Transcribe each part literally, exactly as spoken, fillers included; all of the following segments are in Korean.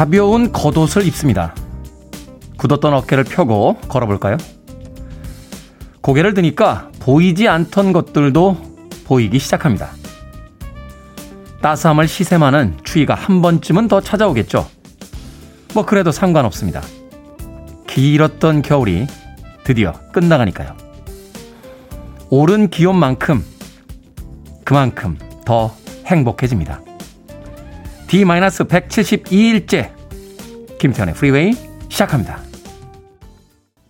가벼운 겉옷을 입습니다. 굳었던 어깨를 펴고 걸어볼까요? 고개를 드니까 보이지 않던 것들도 보이기 시작합니다. 따스함을 시샘하는 추위가 한 번쯤은 더 찾아오겠죠. 뭐 그래도 상관없습니다. 길었던 겨울이 드디어 끝나가니까요. 오른 기온만큼 그만큼 더 행복해집니다. 디 백칠십이 일째 김태현의 프리웨이 시작합니다.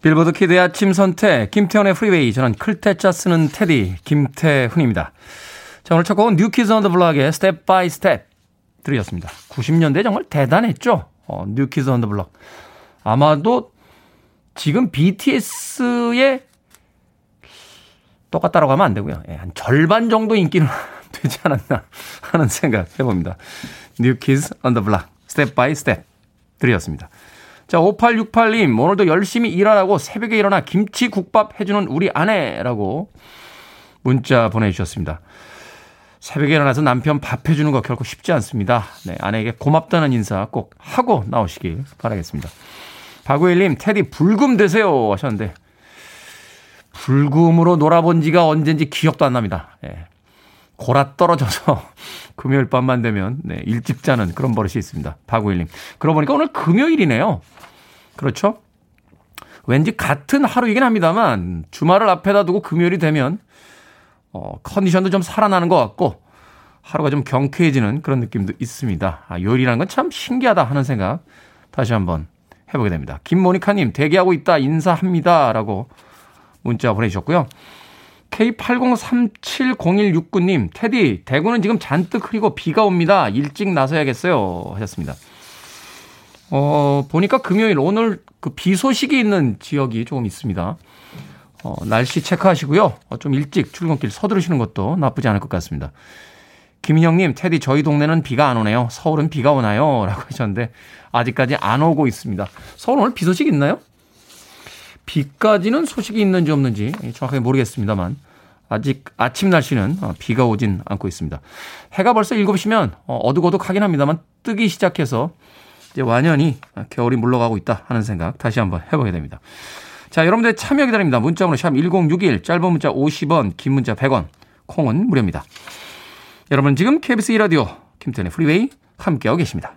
빌보드 키드의 아침 선택 김태현의 프리웨이, 저는 클테짜 쓰는 테디 김태훈입니다. 자, 오늘 첫 곡은 New Kids on the Block의 Step by Step 들으셨습니다. 구십 년대 정말 대단했죠. 어, New Kids on the Block. 아마도 지금 비티에스의 똑같다라고 하면 안 되고요. 예, 한 절반 정도 인기는 되지 않았나 하는 생각 해봅니다. New Kids on the Block Step by Step 들으셨습니다. 자, 오팔육팔 님, 오늘도 열심히 일하라고 새벽에 일어나 김치국밥 해주는 우리 아내라고 문자 보내주셨습니다. 새벽에 일어나서 남편 밥 해주는 거 결코 쉽지 않습니다. 네, 아내에게 고맙다는 인사 꼭 하고 나오시길 바라겠습니다. 박우일님, 테디 불금 되세요 하셨는데 불금으로 놀아본 지가 언젠지 기억도 안 납니다. 네, 고라 떨어져서 금요일 밤만 되면 네, 일찍 자는 그런 버릇이 있습니다. 박우일님, 그러고 보니까 오늘 금요일이네요. 그렇죠? 왠지 같은 하루이긴 합니다만 주말을 앞에다 두고 금요일이 되면 어, 컨디션도 좀 살아나는 것 같고 하루가 좀 경쾌해지는 그런 느낌도 있습니다. 아, 요일이라는 건 참 신기하다 하는 생각 다시 한번 해보게 됩니다. 김모니카님, 대기하고 있다 인사합니다 라고 문자 보내주셨고요. 케이 팔공삼칠공일육구 님, 테디 대구는 지금 잔뜩 흐리고 비가 옵니다. 일찍 나서야겠어요 하셨습니다. 어, 보니까 금요일 오늘 그 비 소식이 있는 지역이 조금 있습니다. 어, 날씨 체크하시고요. 어, 좀 일찍 출근길 서두르시는 것도 나쁘지 않을 것 같습니다. 김인영님, 테디 저희 동네는 비가 안 오네요. 서울은 비가 오나요? 라고 하셨는데 아직까지 안 오고 있습니다. 서울 오늘 비 소식 있나요? 비까지는 소식이 있는지 없는지 정확하게 모르겠습니다만 아직 아침 날씨는 비가 오진 않고 있습니다. 해가 벌써 일곱 시면 어둑어둑하긴 합니다만 뜨기 시작해서 이제 완연히 겨울이 물러가고 있다 하는 생각 다시 한번 해보게 됩니다. 자, 여러분들의 참여 기다립니다. 문자번호 샵 일공육일, 짧은 문자 오십 원, 긴 문자 백 원, 콩은 무료입니다. 여러분 지금 케이비에스 E Radio 김태현의 프리웨이 함께하고 계십니다.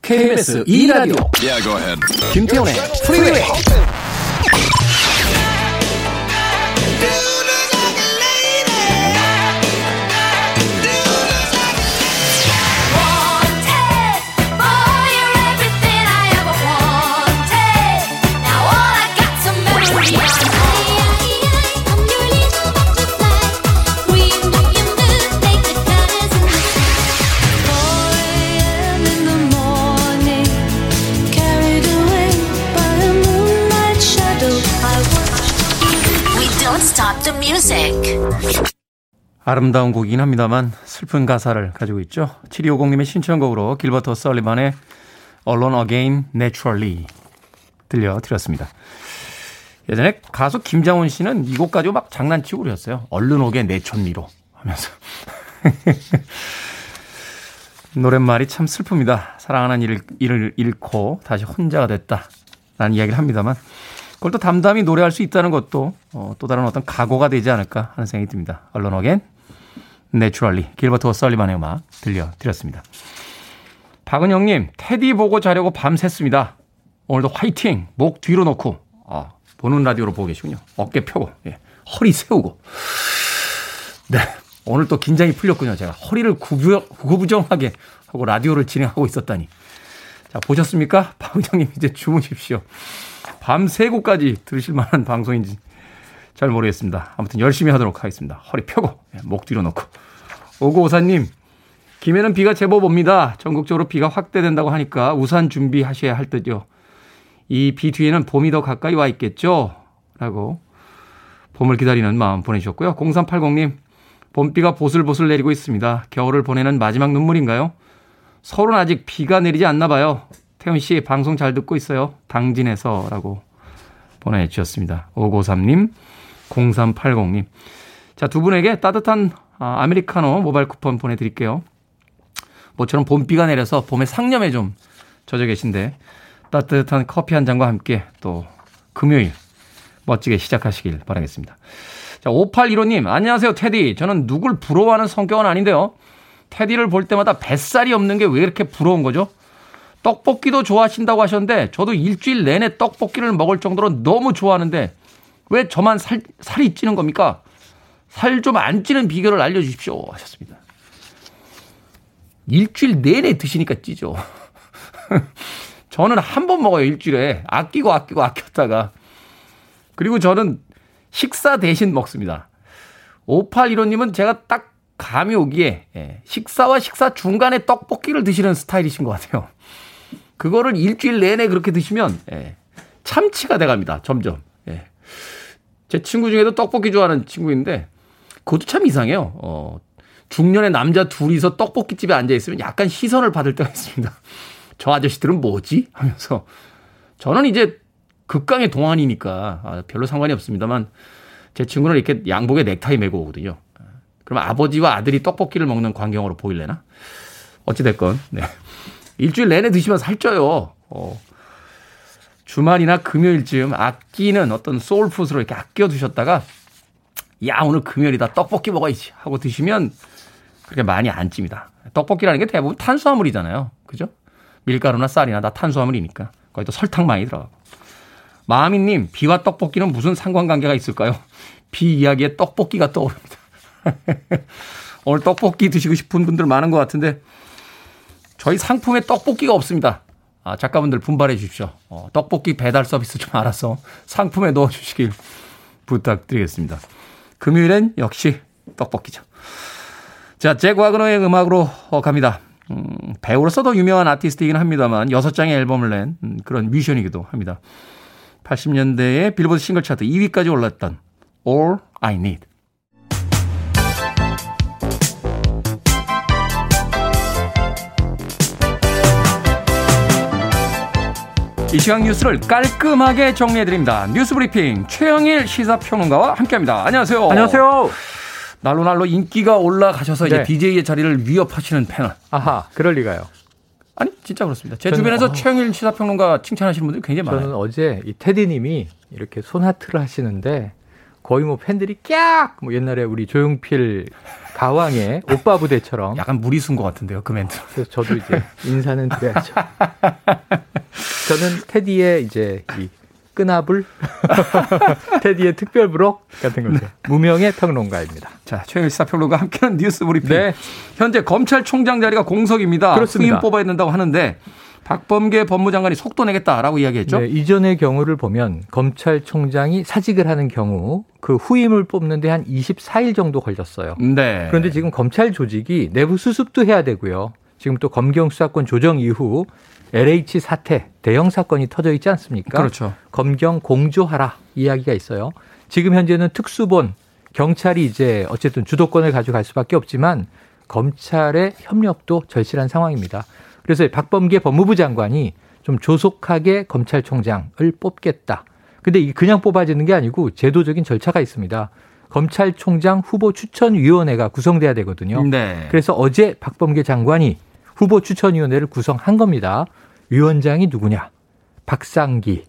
케이비에스 E Radio yeah, go ahead. 김태현의 프리웨이. 아름다운 곡이긴 합니다만 슬픈 가사를 가지고 있죠. 칠이오공 님의 신청곡으로 길버터 설리반의 Alone Again Naturally 들려드렸습니다. 예전에 가수 김장훈 씨는 이 곡 가지고 막 장난치고 그랬어요. 얼른 오게 내 촌미로 하면서 노랫말이 참 슬픕니다. 사랑하는 일을, 일을 잃고 다시 혼자가 됐다라는 이야기를 합니다만 그걸 또 담담히 노래할 수 있다는 것도 어, 또 다른 어떤 각오가 되지 않을까 하는 생각이 듭니다. Alone Again Naturally 길버트 설리반의 음악 들려드렸습니다. 박은영님, 테디 보고 자려고 밤샜습니다. 오늘도 화이팅! 목 뒤로 놓고 아, 보는 라디오로 보고 계시군요. 어깨 펴고 예, 허리 세우고 네, 오늘 또 긴장이 풀렸군요. 제가 허리를 구부정, 구부정하게 하고 라디오를 진행하고 있었다니. 자, 보셨습니까? 박은영님, 이제 주무십시오. 밤새고까지 들으실 만한 방송인지 잘 모르겠습니다. 아무튼 열심히 하도록 하겠습니다. 허리 펴고 목 뒤로 놓고. 오구오사 님, 김해는 비가 제법 옵니다. 전국적으로 비가 확대된다고 하니까 우산 준비하셔야 할 듯요. 이 비 뒤에는 봄이 더 가까이 와 있겠죠? 라고 봄을 기다리는 마음 보내주셨고요. 공삼팔공 님, 봄비가 보슬보슬 내리고 있습니다. 겨울을 보내는 마지막 눈물인가요? 서울은 아직 비가 내리지 않나 봐요. 태훈 씨 방송 잘 듣고 있어요. 당진에서라고 보내주셨습니다. 오구오삼 님, 공삼팔공 님. 자, 두 분에게 따뜻한 아메리카노 모바일 쿠폰 보내드릴게요. 모처럼 봄비가 내려서 봄의 상념에 좀 젖어 계신데 따뜻한 커피 한 잔과 함께 또 금요일 멋지게 시작하시길 바라겠습니다. 자, 오팔일오님 안녕하세요 테디. 저는 누굴 부러워하는 성격은 아닌데요. 테디를 볼 때마다 뱃살이 없는 게 왜 이렇게 부러운 거죠? 떡볶이도 좋아하신다고 하셨는데 저도 일주일 내내 떡볶이를 먹을 정도로 너무 좋아하는데 왜 저만 살, 살이 찌는 겁니까? 살 좀 안 찌는 비결을 알려주십시오 하셨습니다. 일주일 내내 드시니까 찌죠. 저는 한 번 먹어요 일주일에. 아끼고 아끼고 아꼈다가. 그리고 저는 식사 대신 먹습니다. 오팔일오님은 제가 딱 감이 오기에 식사와 식사 중간에 떡볶이를 드시는 스타일이신 것 같아요. 그거를 일주일 내내 그렇게 드시면 참치가 돼갑니다. 점점. 제 친구 중에도 떡볶이 좋아하는 친구인데 그것도 참 이상해요. 어, 중년의 남자 둘이서 떡볶이집에 앉아있으면 약간 시선을 받을 때가 있습니다. 저 아저씨들은 뭐지? 하면서. 저는 이제 극강의 동안이니까 아, 별로 상관이 없습니다만 제 친구는 이렇게 양복에 넥타이 메고 오거든요. 그럼 아버지와 아들이 떡볶이를 먹는 광경으로 보일래나? 어찌됐건 네. 일주일 내내 드시면 살쪄요. 어, 주말이나 금요일쯤 아끼는 어떤 소울푸드로 이렇게 아껴 두셨다가 야 오늘 금요일이다 떡볶이 먹어야지 하고 드시면 그렇게 많이 안 찝니다. 떡볶이라는 게 대부분 탄수화물이잖아요. 그죠? 밀가루나 쌀이나 다 탄수화물이니까 거기 또 설탕 많이 들어가고. 마미님 비와 떡볶이는 무슨 상관관계가 있을까요? 비 이야기에 떡볶이가 떠오릅니다. 오늘 떡볶이 드시고 싶은 분들 많은 것 같은데 저희 상품에 떡볶이가 없습니다. 아, 작가분들 분발해 주십시오. 어, 떡볶이 배달 서비스 좀 알아서 상품에 넣어주시길 부탁드리겠습니다. 금요일엔 역시 떡볶이죠. 자, 잭 와그너의 음악으로 갑니다. 음, 배우로서도 유명한 아티스트이긴 합니다만 여섯 장의 앨범을 낸 음, 그런 뮤지션이기도 합니다. 팔십 년대에 빌보드 싱글 차트 이 위까지 올랐던 All I Need. 이 시간 뉴스를 깔끔하게 정리해드립니다. 뉴스브리핑 최영일 시사평론가와 함께합니다. 안녕하세요. 안녕하세요. 날로 날로 인기가 올라가셔서 네. 이제 디제이의 자리를 위협하시는 패널. 아하, 그럴 리가요. 아니 진짜 그렇습니다. 제 저는, 주변에서 어... 최영일 시사평론가 칭찬하시는 분들이 굉장히 많아요. 저는 어제 이 테디님이 이렇게 손하트를 하시는데 거의 뭐 팬들이 깍! 뭐 옛날에 우리 조용필 가왕의 오빠 부대처럼 약간 무리수인 것 같은데요. 그 멘트. 그래서 저도 이제 인사는 드려야죠. 저는 테디의 이제 이 끈아불 테디의 특별 부록 같은 거죠. 무명의 평론가입니다. 자, 최영일 시사평론가 함께하는 뉴스 브리핑. 네. 현재 검찰총장 자리가 공석입니다. 그렇습니다. 승인 뽑아야 된다고 하는데 박범계 법무장관이 속도 내겠다라고 이야기했죠. 네, 이전의 경우를 보면 검찰총장이 사직을 하는 경우 그 후임을 뽑는데 한 이십사일 정도 걸렸어요. 네. 그런데 지금 검찰 조직이 내부 수습도 해야 되고요. 지금 또 검경 수사권 조정 이후 엘에이치 사태, 대형 사건이 터져 있지 않습니까? 그렇죠. 검경 공조하라 이야기가 있어요. 지금 현재는 특수본, 경찰이 이제 어쨌든 주도권을 가져갈 수밖에 없지만 검찰의 협력도 절실한 상황입니다. 그래서 박범계 법무부 장관이 좀 조속하게 검찰총장을 뽑겠다. 근데 이게 그냥 뽑아지는 게 아니고 제도적인 절차가 있습니다. 검찰총장 후보 추천위원회가 구성돼야 되거든요. 네. 그래서 어제 박범계 장관이 후보 추천위원회를 구성한 겁니다. 위원장이 누구냐? 박상기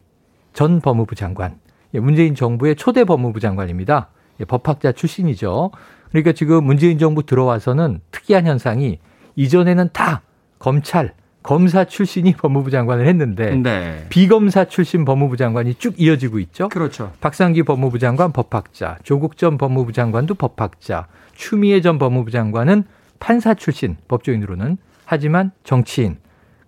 전 법무부 장관. 문재인 정부의 초대 법무부 장관입니다. 법학자 출신이죠. 그러니까 지금 문재인 정부 들어와서는 특이한 현상이 이전에는 다 검찰, 검사 출신이 법무부 장관을 했는데 네. 비검사 출신 법무부 장관이 쭉 이어지고 있죠. 그렇죠. 박상기 법무부 장관 법학자, 조국 전 법무부 장관도 법학자, 추미애 전 법무부 장관은 판사 출신 법조인으로는 하지만 정치인.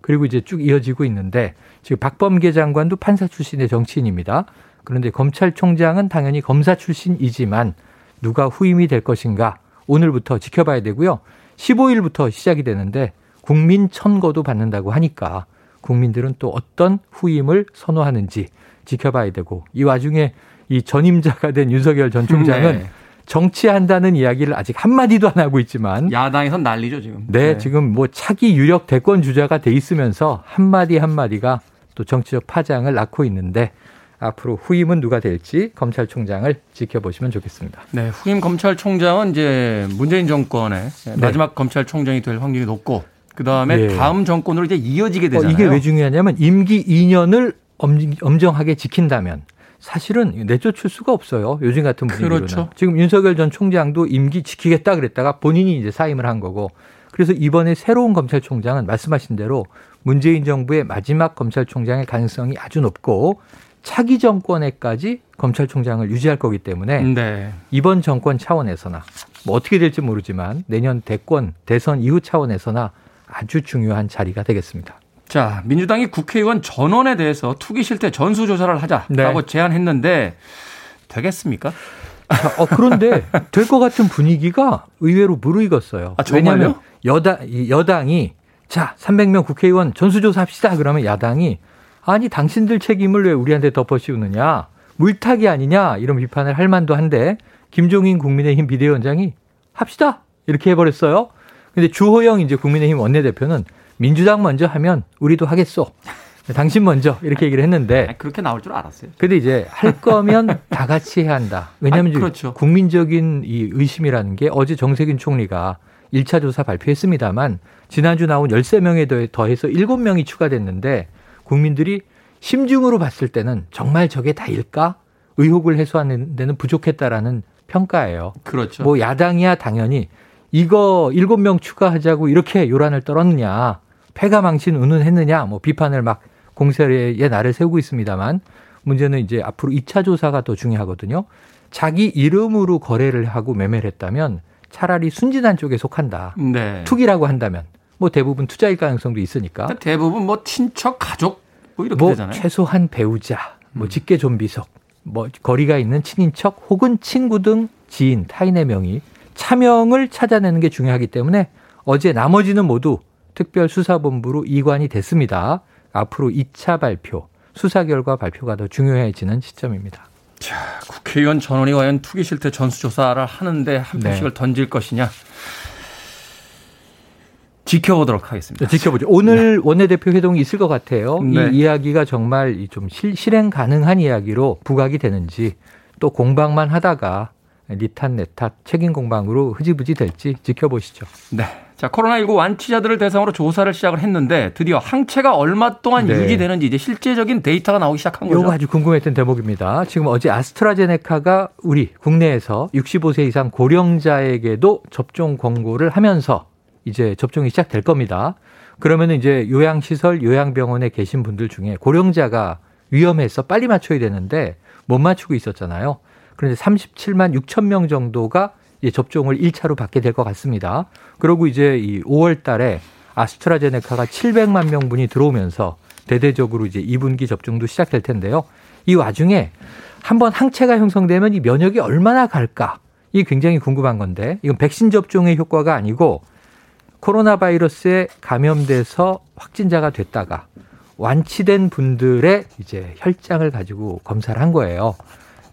그리고 이제 쭉 이어지고 있는데 지금 박범계 장관도 판사 출신의 정치인입니다. 그런데 검찰총장은 당연히 검사 출신이지만 누가 후임이 될 것인가 오늘부터 지켜봐야 되고요. 십오일부터 시작이 되는데 국민 천거도 받는다고 하니까 국민들은 또 어떤 후임을 선호하는지 지켜봐야 되고 이 와중에 이 전임자가 된 윤석열 전 총장은 네. 정치한다는 이야기를 아직 한마디도 안 하고 있지만 야당에선 난리죠 지금. 네, 네. 지금 뭐 차기 유력 대권 주자가 돼 있으면서 한마디 한마디가 또 정치적 파장을 낳고 있는데 앞으로 후임은 누가 될지 검찰총장을 지켜보시면 좋겠습니다. 네, 후임 검찰총장은 이제 문재인 정권의 네. 마지막 검찰총장이 될 확률이 높고 그다음에 네. 다음 정권으로 이제 이어지게 되잖아요. 어, 이게 왜 중요하냐면 임기 이 년을 엄, 엄정하게 지킨다면 사실은 내쫓을 수가 없어요. 요즘 같은 분위기로는. 그렇죠. 지금 윤석열 전 총장도 임기 지키겠다 그랬다가 본인이 이제 사임을 한 거고. 그래서 이번에 새로운 검찰총장은 말씀하신 대로 문재인 정부의 마지막 검찰총장의 가능성이 아주 높고 차기 정권에까지 검찰총장을 유지할 거기 때문에 네. 이번 정권 차원에서나 뭐 어떻게 될지 모르지만 내년 대권, 대선 이후 차원에서나 아주 중요한 자리가 되겠습니다. 자, 민주당이 국회의원 전원에 대해서 투기 실태 전수조사를 하자라고 네. 제안했는데 되겠습니까? 어, 그런데 될 것 같은 분위기가 의외로 무르익었어요. 아, 왜냐하면 여당, 여당이 자, 삼백 명 국회의원 전수조사합시다 그러면 야당이 아니 당신들 책임을 왜 우리한테 덮어씌우느냐 물타기 아니냐 이런 비판을 할 만도 한데 김종인 국민의힘 비대위원장이 합시다 이렇게 해버렸어요. 그런데 주호영 이제 국민의힘 원내대표는 민주당 먼저 하면 우리도 하겠소. 당신 먼저 이렇게 얘기를 했는데 아니, 그렇게 나올 줄 알았어요. 근데 이제 할 거면 다 같이 해야 한다. 왜냐하면 아니, 그렇죠. 국민적인 이 의심이라는 게 어제 정세균 총리가 일 차 조사 발표했습니다만 지난주 나온 십삼 명에 더해서 일곱 명이 추가됐는데 국민들이 심증으로 봤을 때는 정말 저게 다일까? 의혹을 해소하는 데는 부족했다라는 평가예요. 그렇죠. 뭐 야당이야 당연히 이거 일곱 명 추가하자고 이렇게 요란을 떨었느냐 패가망신 운운했느냐 뭐 비판을 막 공세의 날을 세우고 있습니다만 문제는 이제 앞으로 이 차 조사가 더 중요하거든요. 자기 이름으로 거래를 하고 매매를 했다면 차라리 순진한 쪽에 속한다. 네. 투기라고 한다면. 뭐 대부분 투자일 가능성도 있으니까. 대부분 뭐 친척, 가족 뭐 이렇게 뭐 되잖아요. 최소한 배우자, 뭐 직계 좀비석, 뭐 거리가 있는 친인척 혹은 친구 등 지인, 타인의 명의 차명을 찾아내는 게 중요하기 때문에 어제 나머지는 모두 특별수사본부로 이관이 됐습니다. 앞으로 이 차 발표, 수사 결과 발표가 더 중요해지는 시점입니다. 자, 국회의원 전원이 과연 투기 실태 전수조사를 하는데 한 표씩을 네. 던질 것이냐. 지켜보도록 하겠습니다. 지켜보죠. 오늘 원내대표 회동이 있을 것 같아요. 네. 이 이야기가 정말 좀 실, 실행 가능한 이야기로 부각이 되는지 또 공방만 하다가 니 탓, 내 탓 책임 공방으로 흐지부지 될지 지켜보시죠. 네. 자, 코로나십구 완치자들을 대상으로 조사를 시작을 했는데 드디어 항체가 얼마 동안 네. 유지되는지 이제 실제적인 데이터가 나오기 시작한 거죠. 이거 아주 궁금했던 대목입니다. 지금 어제 아스트라제네카가 우리 국내에서 육십오 세 이상 고령자에게도 접종 권고를 하면서 이제 접종이 시작될 겁니다. 그러면 이제 요양시설, 요양병원에 계신 분들 중에 고령자가 위험해서 빨리 맞춰야 되는데 못 맞추고 있었잖아요. 그런데 삼십칠만 육천 명 정도가 이제 접종을 일 차로 받게 될 것 같습니다. 그리고 이제 이 오월 달에 아스트라제네카가 칠백만 명분이 들어오면서 대대적으로 이제 이 분기 접종도 시작될 텐데요. 이 와중에 한번 항체가 형성되면 이 면역이 얼마나 갈까? 이게 굉장히 궁금한 건데 이건 백신 접종의 효과가 아니고 코로나 바이러스에 감염돼서 확진자가 됐다가 완치된 분들의 이제 혈장을 가지고 검사를 한 거예요.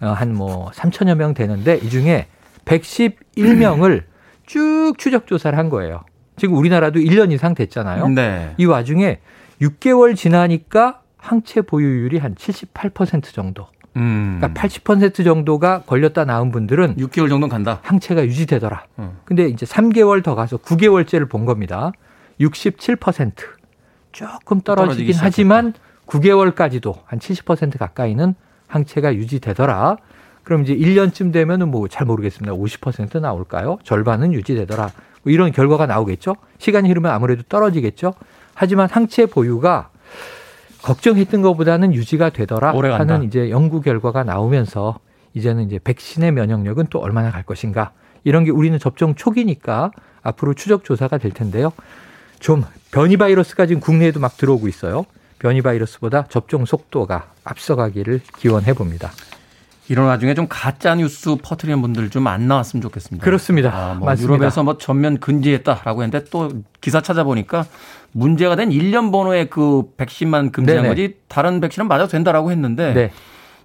한 뭐 삼천여 명 되는데 이 중에 백십일 명을 쭉 추적 조사를 한 거예요. 지금 우리나라도 일 년 이상 됐잖아요. 네. 이 와중에 육 개월 지나니까 항체 보유율이 한 칠십팔 퍼센트 정도. 음. 그러니까 팔십 퍼센트 정도가 걸렸다 나온 분들은 육 개월 정도는 간다. 항체가 유지되더라. 음. 근데 이제 삼 개월 더 가서 구 개월째를 본 겁니다. 육십칠 퍼센트 조금 떨어지긴 하지만 구 개월까지도 한 칠십 퍼센트 가까이는 항체가 유지되더라. 그럼 이제 일 년쯤 되면은 뭐 잘 모르겠습니다. 오십 퍼센트 나올까요? 절반은 유지되더라. 뭐 이런 결과가 나오겠죠. 시간이 흐르면 아무래도 떨어지겠죠. 하지만 항체 보유가 걱정했던 것보다는 유지가 되더라 하는 이제 연구 결과가 나오면서 이제는 이제 백신의 면역력은 또 얼마나 갈 것인가 이런 게 우리는 접종 초기니까 앞으로 추적 조사가 될 텐데요. 좀 변이 바이러스가 지금 국내에도 막 들어오고 있어요. 변이 바이러스보다 접종 속도가 앞서가기를 기원해 봅니다. 이런 와중에 좀 가짜 뉴스 퍼뜨리는 분들 좀 안 나왔으면 좋겠습니다. 그렇습니다. 아, 뭐 맞습니다. 유럽에서 뭐 전면 금지했다라고 했는데 또 기사 찾아보니까 문제가 된 일 년 번호의 그 백신만 금지한 네네. 거지 다른 백신은 맞아도 된다라고 했는데 네.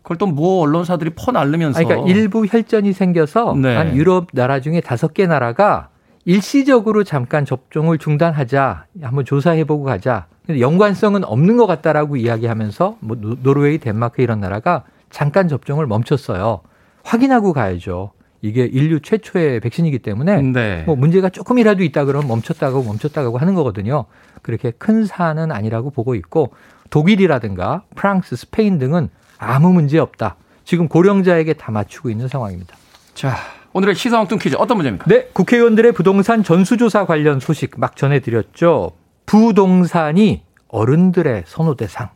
그걸 또 뭐 언론사들이 퍼날르면서 그러니까 일부 혈전이 생겨서 네. 한 유럽 나라 중에 다섯 개 나라가 일시적으로 잠깐 접종을 중단하자 한번 조사해보고 가자. 근데 연관성은 없는 것 같다라고 이야기하면서 뭐 노르웨이, 덴마크 이런 나라가 잠깐 접종을 멈췄어요. 확인하고 가야죠. 이게 인류 최초의 백신이기 때문에 네. 뭐 문제가 조금이라도 있다 그러면 멈췄다고 멈췄다고 하는 거거든요. 그렇게 큰 사안은 아니라고 보고 있고 독일이라든가 프랑스, 스페인 등은 아무 문제 없다. 지금 고령자에게 다 맞추고 있는 상황입니다. 자, 오늘의 시사엉뚱 퀴즈 어떤 문제입니까? 네, 국회의원들의 부동산 전수조사 관련 소식 막 전해드렸죠. 부동산이 어른들의 선호대상,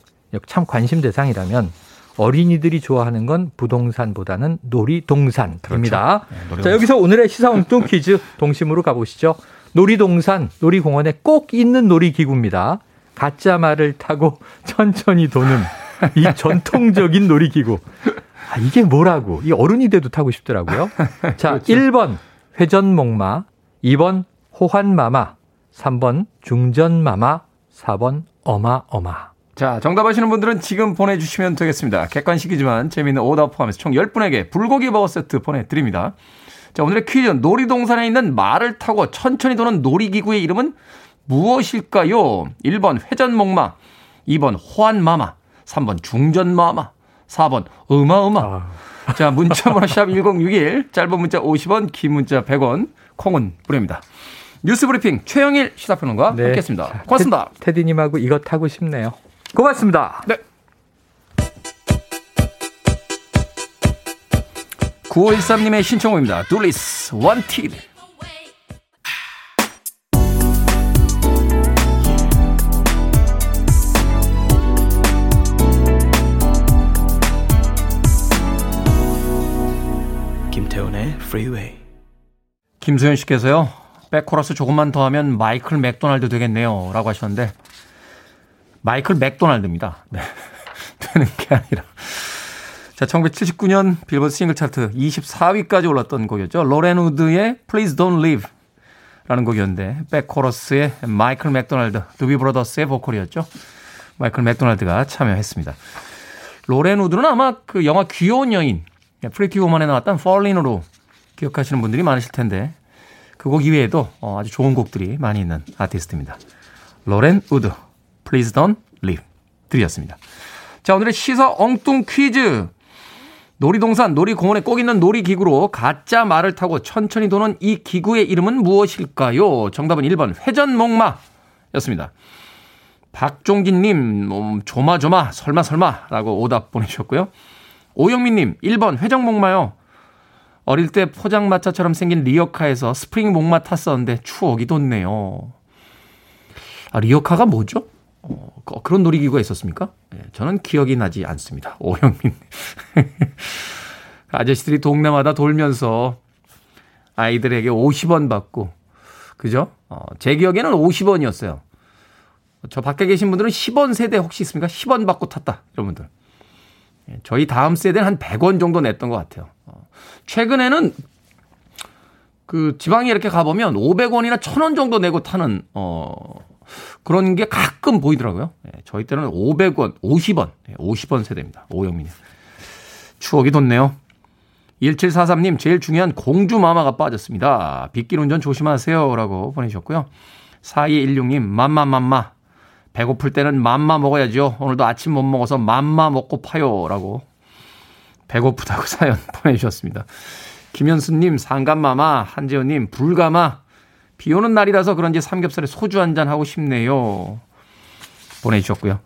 참 관심 대상이라면 어린이들이 좋아하는 건 부동산보다는 놀이동산입니다. 그렇죠. 네, 놀이동산. 자, 여기서 오늘의 시사엉뚱 퀴즈 동심으로 가보시죠. 놀이동산, 놀이공원에 꼭 있는 놀이기구입니다. 가짜 말을 타고 천천히 도는 이 전통적인 놀이기구. 아, 이게 뭐라고? 이 어른이 돼도 타고 싶더라고요. 자, 그렇죠. 일 번 회전목마, 이 번 호환마마, 삼 번 중전마마, 사 번 어마어마. 자, 정답하시는 분들은 지금 보내주시면 되겠습니다. 객관식이지만 재미있는 오답 포함해서 총 열 분에게 불고기 버거 세트 보내드립니다. 자, 오늘의 퀴즈는 놀이동산에 있는 말을 타고 천천히 도는 놀이기구의 이름은 무엇일까요? 일 번 회전목마, 이 번 호환마마, 삼 번 중전마마, 사 번 어마어마. 아. 자, 문자번호 샵 일공육일, 짧은 문자 오십 원, 긴 문자 백 원, 콩은 무료입니다. 뉴스브리핑 최영일 시사평론가 네. 함께했습니다. 고맙습니다. 테, 테디님하고 이것 하고 싶네요. 고맙습니다. 네. 구오일삼님의 신청곡입니다. 둘리스 원티드. 김태훈의 프리웨이. 김소연 씨께서요. 백코러스 조금만 더 하면 마이클 맥도날드 되겠네요 라고 하셨는데 마이클 맥도날드입니다. 네. 되는 게 아니라. 자, 천구백칠십구년 빌보드 싱글 차트 이십사위까지 올랐던 곡이었죠. 로렌 우드의 Please Don't Leave 라는 곡이었는데 백코러스의 마이클 맥도날드, 두비 브라더스의 보컬이었죠. 마이클 맥도날드가 참여했습니다. 로렌 우드는 아마 그 영화 귀여운 여인, 프리티 우먼에 나왔던 Fall in a Room 기억하시는 분들이 많으실 텐데 그 곡 이외에도 아주 좋은 곡들이 많이 있는 아티스트입니다. 로렌 우드, Please Don't Leave 드렸습니다. 자, 오늘의 시사 엉뚱 퀴즈. 놀이동산, 놀이공원에 꼭 있는 놀이기구로 가짜 말을 타고 천천히 도는 이 기구의 이름은 무엇일까요? 정답은 일 번 회전목마였습니다. 박종진님 음, 조마조마 설마설마라고 오답 보내주셨고요. 오영민님 일 번 회전목마요. 어릴 때 포장마차처럼 생긴 리어카에서 스프링 목마 탔었는데 추억이 돋네요. 아, 리어카가 뭐죠? 어, 그런 놀이기구가 있었습니까? 예, 저는 기억이 나지 않습니다. 오영민. 아저씨들이 동네마다 돌면서 아이들에게 오십 원 받고, 그죠? 어, 제 기억에는 오십 원이었어요. 저 밖에 계신 분들은 십 원 세대 혹시 있습니까? 십 원 받고 탔다. 이런 분들. 예, 저희 다음 세대는 한 백 원 정도 냈던 것 같아요. 어, 최근에는 그 지방에 이렇게 가보면 오백 원이나 천 원 정도 내고 타는, 어, 그런 게 가끔 보이더라고요. 저희 때는 오백 원, 오십 원, 오십 원 세대입니다. 오영민님. 추억이 돋네요. 일칠사삼님, 제일 중요한 공주마마가 빠졌습니다. 빗길 운전 조심하세요. 라고 보내주셨고요. 사이일육님, 맘마맘마. 배고플 때는 맘마 먹어야죠. 오늘도 아침 못 먹어서 맘마 먹고 파요. 라고 배고프다고 사연 보내주셨습니다. 김현수님, 상감마마. 한재호님, 불가마. 비 오는 날이라서 그런지 삼겹살에 소주 한잔 하고 싶네요. 보내주셨고요.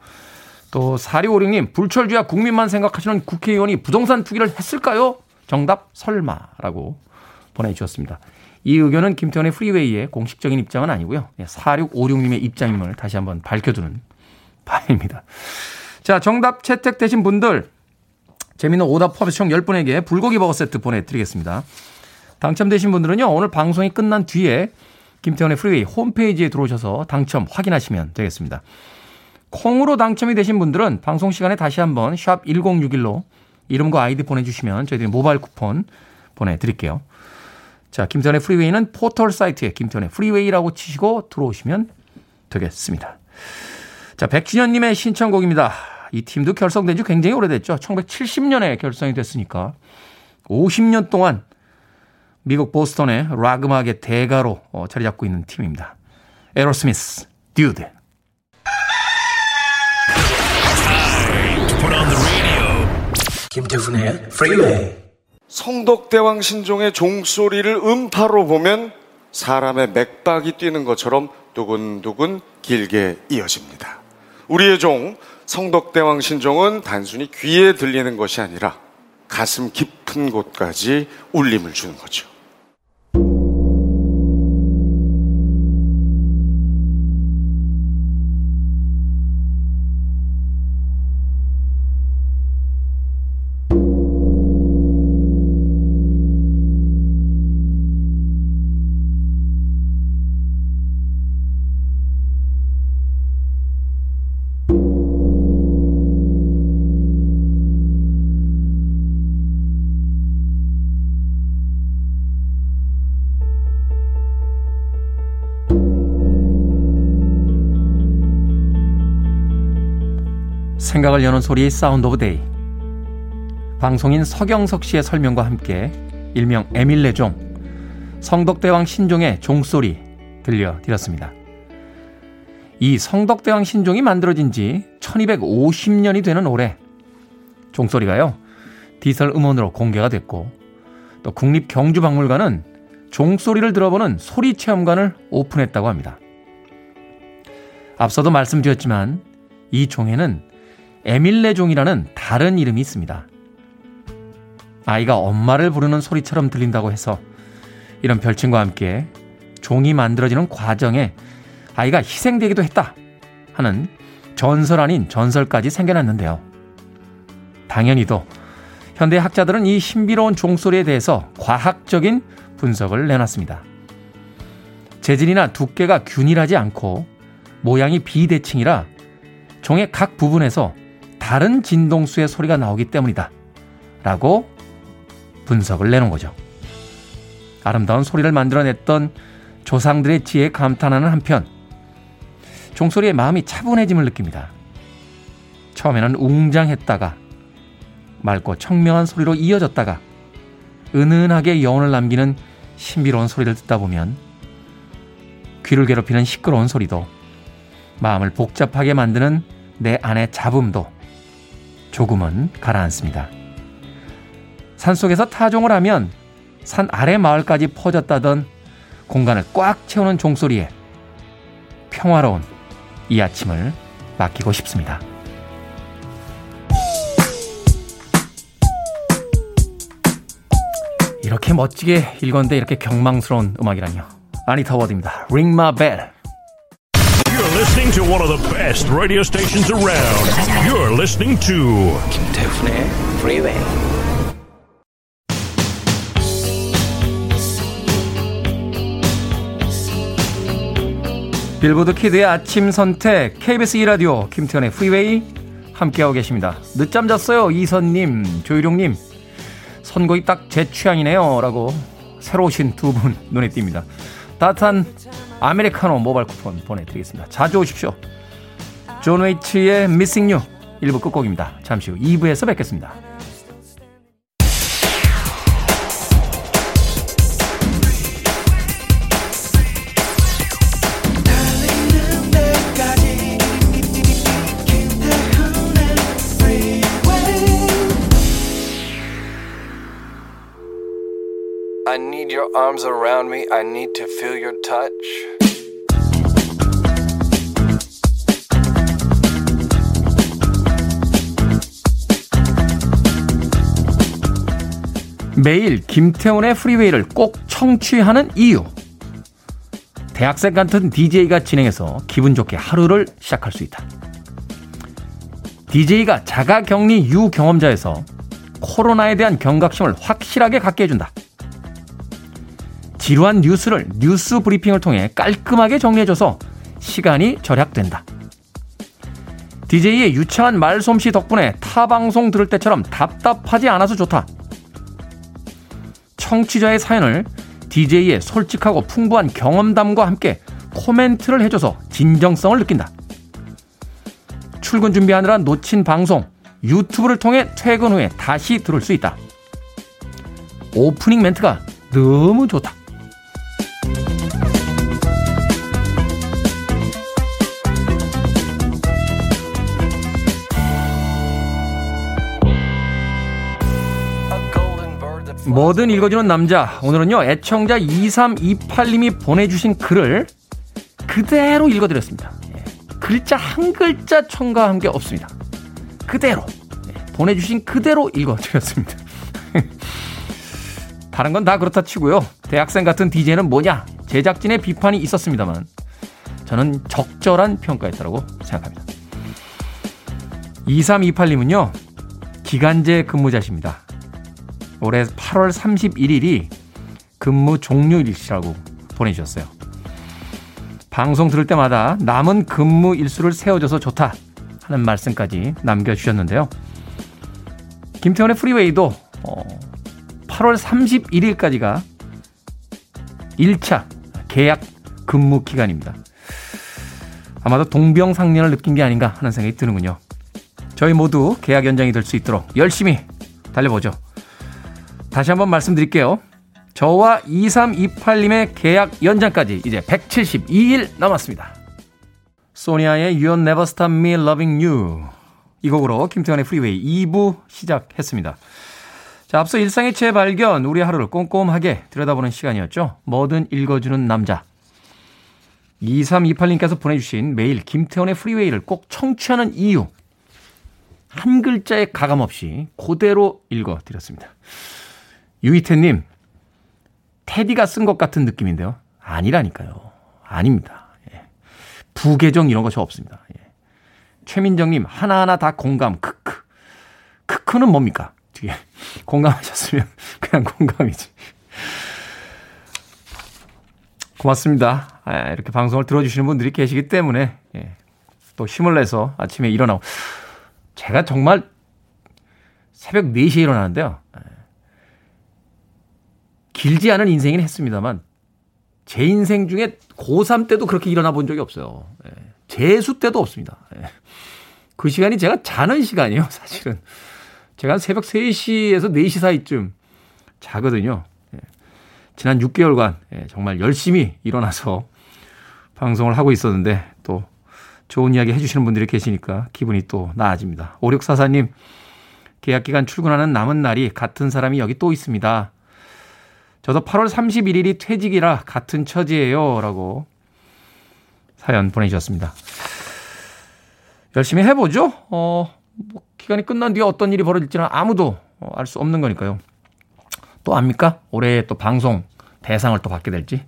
또 사리오륙님, 불철주야 국민만 생각하시는 국회의원이 부동산 투기를 했을까요? 정답 설마라고 보내주셨습니다. 이 의견은 김태원의 프리웨이의 공식적인 입장은 아니고요. 사육오육님의 입장임을 다시 한번 밝혀두는 바입니다. 자, 정답 채택되신 분들 재미있는 오답 포함해서 총 열 분에게 불고기 버거 세트 보내드리겠습니다. 당첨되신 분들은요. 오늘 방송이 끝난 뒤에 김태원의 프리웨이 홈페이지에 들어오셔서 당첨 확인하시면 되겠습니다. 콩으로 당첨이 되신 분들은 방송 시간에 다시 한번 샵 일공육일로 이름과 아이디 보내주시면 저희들이 모바일 쿠폰 보내드릴게요. 자, 김태원의 프리웨이는 포털 사이트에 김태원의 프리웨이라고 치시고 들어오시면 되겠습니다. 자, 백준현님의 신청곡입니다. 이 팀도 결성된 지 굉장히 오래됐죠. 천구백칠십년에 결성이 됐으니까 오십년 동안 미국 보스턴의 락 음악의 대가로 자리 잡고 있는 팀입니다. Aerosmith, Dude. Put on the radio. 김태훈의 Freeway. 성덕대왕 신종의 종소리를 음파로 보면 사람의 맥박이 뛰는 것처럼 두근두근 길게 이어집니다. 우리의 종 성덕대왕 신종은 단순히 귀에 들리는 것이 아니라 가슴 깊은 곳까지 울림을 주는 거죠. 생각을 여는 소리 사운드 오브 데이. 방송인 서경석 씨의 설명과 함께 일명 에밀레종, 성덕대왕 신종의 종소리 들려드렸습니다. 이 성덕대왕 신종이 만들어진 지 천이백오십 년이 되는 올해 종소리가요 디지털 음원으로 공개가 됐고, 또 국립경주박물관은 종소리를 들어보는 소리체험관을 오픈했다고 합니다. 앞서도 말씀드렸지만 이 종에는 에밀레종이라는 다른 이름이 있습니다. 아이가 엄마를 부르는 소리처럼 들린다고 해서 이런 별칭과 함께 종이 만들어지는 과정에 아이가 희생되기도 했다 하는 전설 아닌 전설까지 생겨났는데요. 당연히도 현대 학자들은 이 신비로운 종소리에 대해서 과학적인 분석을 내놨습니다. 재질이나 두께가 균일하지 않고 모양이 비대칭이라 종의 각 부분에서 다른 진동수의 소리가 나오기 때문이다 라고 분석을 내놓은 거죠. 아름다운 소리를 만들어냈던 조상들의 지혜에 감탄하는 한편 종소리에 마음이 차분해짐을 느낍니다. 처음에는 웅장했다가 맑고 청명한 소리로 이어졌다가 은은하게 여운을 남기는 신비로운 소리를 듣다 보면 귀를 괴롭히는 시끄러운 소리도, 마음을 복잡하게 만드는 내 안의 잡음도 조금은 가라앉습니다. 산속에서 타종을 하면 산 아래 마을까지 퍼졌다던 공간을 꽉 채우는 종소리에 평화로운 이 아침을 맡기고 싶습니다. 이렇게 멋지게 읽었는데 이렇게 경망스러운 음악이라뇨. 아니타 워드입니다. Ring My Bell. You're listening to one of the best radio stations around. You're listening to 김태훈의 Freeway. 빌보드 키드의 아침 선택 케이비에스 E Radio 김태훈의 Freeway 함께하고 계십니다. 늦잠 잤어요 이선님, 조유룡님. 선곡이 딱 제 취향이네요라고 새로 오신 두 분 눈에 띕니다. 따뜻한 아메리카노 모바일 쿠폰 보내드리겠습니다. 자주 오십시오. 존 웨이츠의 Missing You 일 부 끝곡입니다. 잠시 후 이 부에서 뵙겠습니다. I need your arms around me. I need to feel your touch. 매일 김태훈의 프리웨이를 꼭 청취하는 이유. 대학생 같은 디제이가 진행해서 기분 좋게 하루를 시작할 수 있다. 디제이가 자가격리 유경험자에서 코로나에 대한 경각심을 확실하게 갖게 해준다. 지루한 뉴스를 뉴스 브리핑을 통해 깔끔하게 정리해줘서 시간이 절약된다. 디제이의 유창한 말솜씨 덕분에 타 방송 들을 때처럼 답답하지 않아서 좋다. 청취자의 사연을 디제이의 솔직하고 풍부한 경험담과 함께 코멘트를 해줘서 진정성을 느낀다. 출근 준비하느라 놓친 방송, 유튜브를 통해 퇴근 후에 다시 들을 수 있다. 오프닝 멘트가 너무 좋다. 뭐든 읽어주는 남자, 오늘은요 애청자 이삼이팔님이 보내주신 글을 그대로 읽어드렸습니다. 예. 글자 한 글자 첨가한 게 없습니다. 그대로 예. 보내주신 그대로 읽어드렸습니다. 다른 건 다 그렇다 치고요, 대학생 같은 디제이는 뭐냐, 제작진의 비판이 있었습니다만 저는 적절한 평가였다고 생각합니다. 이삼이팔님은요 기간제 근무자십니다. 올해 팔월 삼십일일이 근무 종료일이시라고 보내주셨어요. 방송 들을 때마다 남은 근무 일수를 세워줘서 좋다 하는 말씀까지 남겨주셨는데요. 김태원의 프리웨이도 팔월 삼십일일까지가 일차 계약 근무 기간입니다. 아마도 동병상련을 느낀 게 아닌가 하는 생각이 드는군요. 저희 모두 계약 연장이 될 수 있도록 열심히 달려보죠. 다시 한번 말씀드릴게요. 저와 이삼이팔님의 계약 연장까지 이제 백칠십이일 남았습니다. 소니아의 You'll Never Stop Me Loving You, 이 곡으로 김태현의 프리웨이 이부 시작했습니다. 자, 앞서 일상의 재발견, 우리 하루를 꼼꼼하게 들여다보는 시간이었죠. 뭐든 읽어주는 남자. 이삼이팔님께서 보내주신 매일 김태현의 프리웨이를 꼭 청취하는 이유, 한 글자에 가감없이 그대로 읽어드렸습니다. 유이태님, 테디가 쓴 것 같은 느낌인데요. 아니라니까요. 아닙니다. 예. 부계정 이런 것이 없습니다. 예. 최민정님, 하나하나 다 공감. 크크. 크크는 뭡니까? 뒤에 공감하셨으면 그냥 공감이지. 고맙습니다. 예, 이렇게 방송을 들어주시는 분들이 계시기 때문에 예. 또 힘을 내서 아침에 일어나고. 제가 정말 새벽 네시에 일어나는데요. 길지 않은 인생이긴 했습니다만 제 인생 중에 고삼 때도 그렇게 일어나 본 적이 없어요. 재수 때도 없습니다. 그 시간이 제가 자는 시간이에요. 사실은 제가 새벽 세시에서 네시 사이쯤 자거든요. 지난 육개월간 정말 열심히 일어나서 방송을 하고 있었는데 또 좋은 이야기 해주시는 분들이 계시니까 기분이 또 나아집니다. 오육사사님, 계약기간 출근하는 남은 날이 같은 사람이 여기 또 있습니다. 저도 팔월 삼십일일이 퇴직이라 같은 처지예요. 라고 사연 보내주셨습니다. 열심히 해보죠. 어, 뭐 기간이 끝난 뒤에 어떤 일이 벌어질지는 아무도 알 수 없는 거니까요. 또 압니까? 올해 또 방송 대상을 또 받게 될지.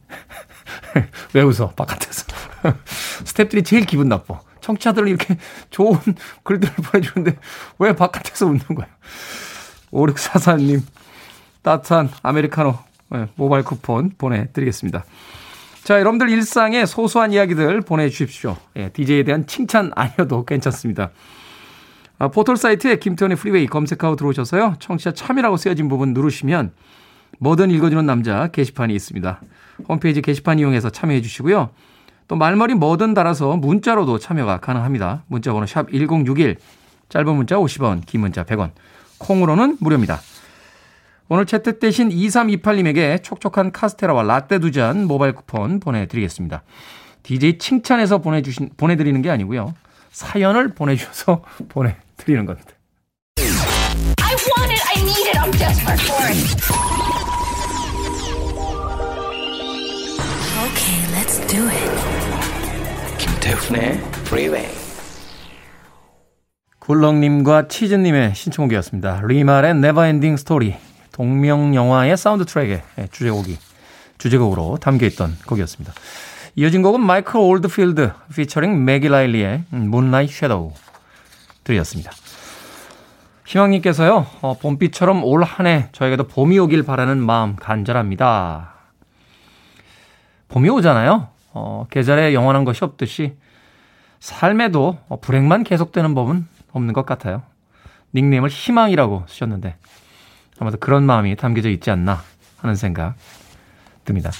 왜 웃어? 바깥에서. 스태프들이 제일 기분 나빠. 청취자들은 이렇게 좋은 글들을 보내주는데 왜 바깥에서 웃는 거야? 오육사사님, 따뜻한 아메리카노 모바일 쿠폰 보내드리겠습니다. 자, 여러분들 일상의 소소한 이야기들 보내주십시오. 예, 디제이에 대한 칭찬 아니어도 괜찮습니다. 아, 포털 사이트에 김태원의 프리웨이 검색하고 들어오셔서요. 청취자 참여라고 쓰여진 부분 누르시면 뭐든 읽어주는 남자 게시판이 있습니다. 홈페이지 게시판 이용해서 참여해 주시고요. 또 말머리 뭐든 달아서 문자로도 참여가 가능합니다. 문자번호 샵 일공육일, 짧은 문자 오십원, 긴 문자 백원, 콩으로는 무료입니다. 오늘 채택되신 이삼이팔님에게 촉촉한 카스테라와 라떼 두 잔 모바일 쿠폰 보내드리겠습니다. 디제이 칭찬해서 보내주신, 보내드리는 게 아니고요. 사연을 보내주셔서 보내드리는 겁니다. I want it, I need it, I'm desperate for it. Okay, let's do it. 김태훈의 프리웨이. 굴렁님과 치즈님의 신청곡이었습니다. 리말의 Never Ending Story, 동명 영화의 사운드 트랙의 주제곡이 주제곡으로 담겨있던 곡이었습니다. 이어진 곡은 마이클 올드필드 피처링 매기 라일리의 Moonlight Shadow 들이었습니다. 희망님께서요, 어, 봄비처럼 올 한해 저에게도 봄이 오길 바라는 마음 간절합니다. 봄이 오잖아요. 어, 계절에 영원한 것이 없듯이 삶에도 불행만 계속되는 법은 없는 것 같아요. 닉네임을 희망이라고 쓰셨는데 아마도 그런 마음이 담겨져 있지 않나 하는 생각 듭니다.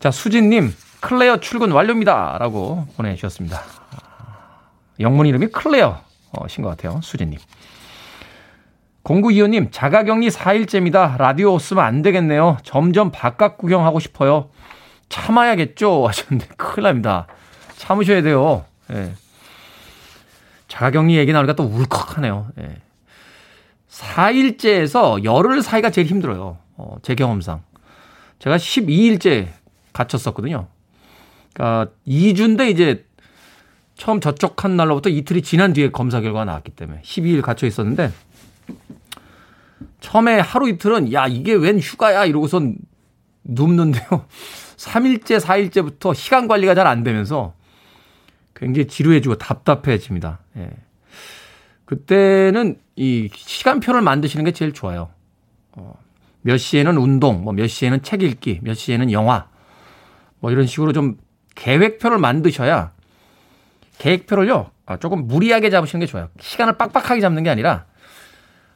자, 수진님, 클레어 출근 완료입니다. 라고 보내주셨습니다. 영문 이름이 클레어신 것 같아요. 수진님. 공구이호님, 자가격리 사일째입니다. 라디오 없으면 안 되겠네요. 점점 바깥 구경하고 싶어요. 참아야겠죠? 하셨는데 큰일 납니다. 참으셔야 돼요. 예. 자가격리 얘기 나오니까 또 울컥하네요. 예. 사일째에서 열흘 사이가 제일 힘들어요. 어, 제 경험상. 제가 십이 일째 갇혔었거든요. 그러니까 이 주인데 이제 처음 저촉한 날로부터 이틀이 지난 뒤에 검사 결과가 나왔기 때문에 십이 일 갇혀 있었는데 처음에 하루 이틀은 야 이게 웬 휴가야 이러고선 눕는데요. 삼 일째 사 일째부터 시간 관리가 잘 안 되면서 굉장히 지루해지고 답답해집니다. 예. 그때는 이 시간표를 만드시는 게 제일 좋아요. 어, 몇 시에는 운동, 뭐 몇 시에는 책 읽기, 몇 시에는 영화 뭐 이런 식으로 좀 계획표를 만드셔야 계획표를요 아, 조금 무리하게 잡으시는 게 좋아요. 시간을 빡빡하게 잡는 게 아니라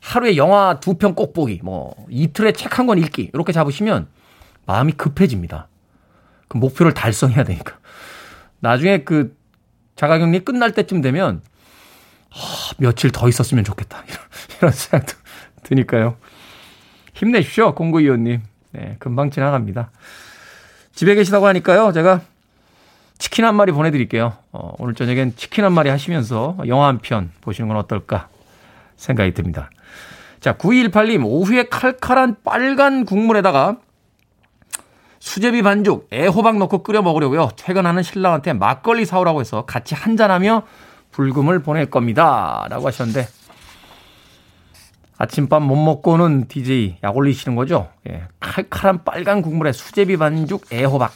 하루에 영화 두 편 꼭 보기, 뭐 이틀에 책 한 권 읽기 이렇게 잡으시면 마음이 급해집니다. 그 목표를 달성해야 되니까 나중에 그 자가격리 끝날 때쯤 되면 아, 며칠 더 있었으면 좋겠다 이런, 이런 생각도 드니까요. 힘내십시오, 공구이호님. 네, 금방 지나갑니다. 집에 계시다고 하니까요, 제가 치킨 한 마리 보내드릴게요. 어, 오늘 저녁엔 치킨 한 마리 하시면서 영화 한 편 보시는 건 어떨까 생각이 듭니다. 자, 구이일팔님, 오후에 칼칼한 빨간 국물에다가 수제비 반죽, 애호박 넣고 끓여 먹으려고요. 퇴근하는 신랑한테 막걸리 사오라고 해서 같이 한잔하며 불금을 보낼 겁니다. 라고 하셨는데, 아침밥 못 먹고는 디제이 약 올리시는 거죠? 예, 칼칼한 빨간 국물에 수제비 반죽, 애호박,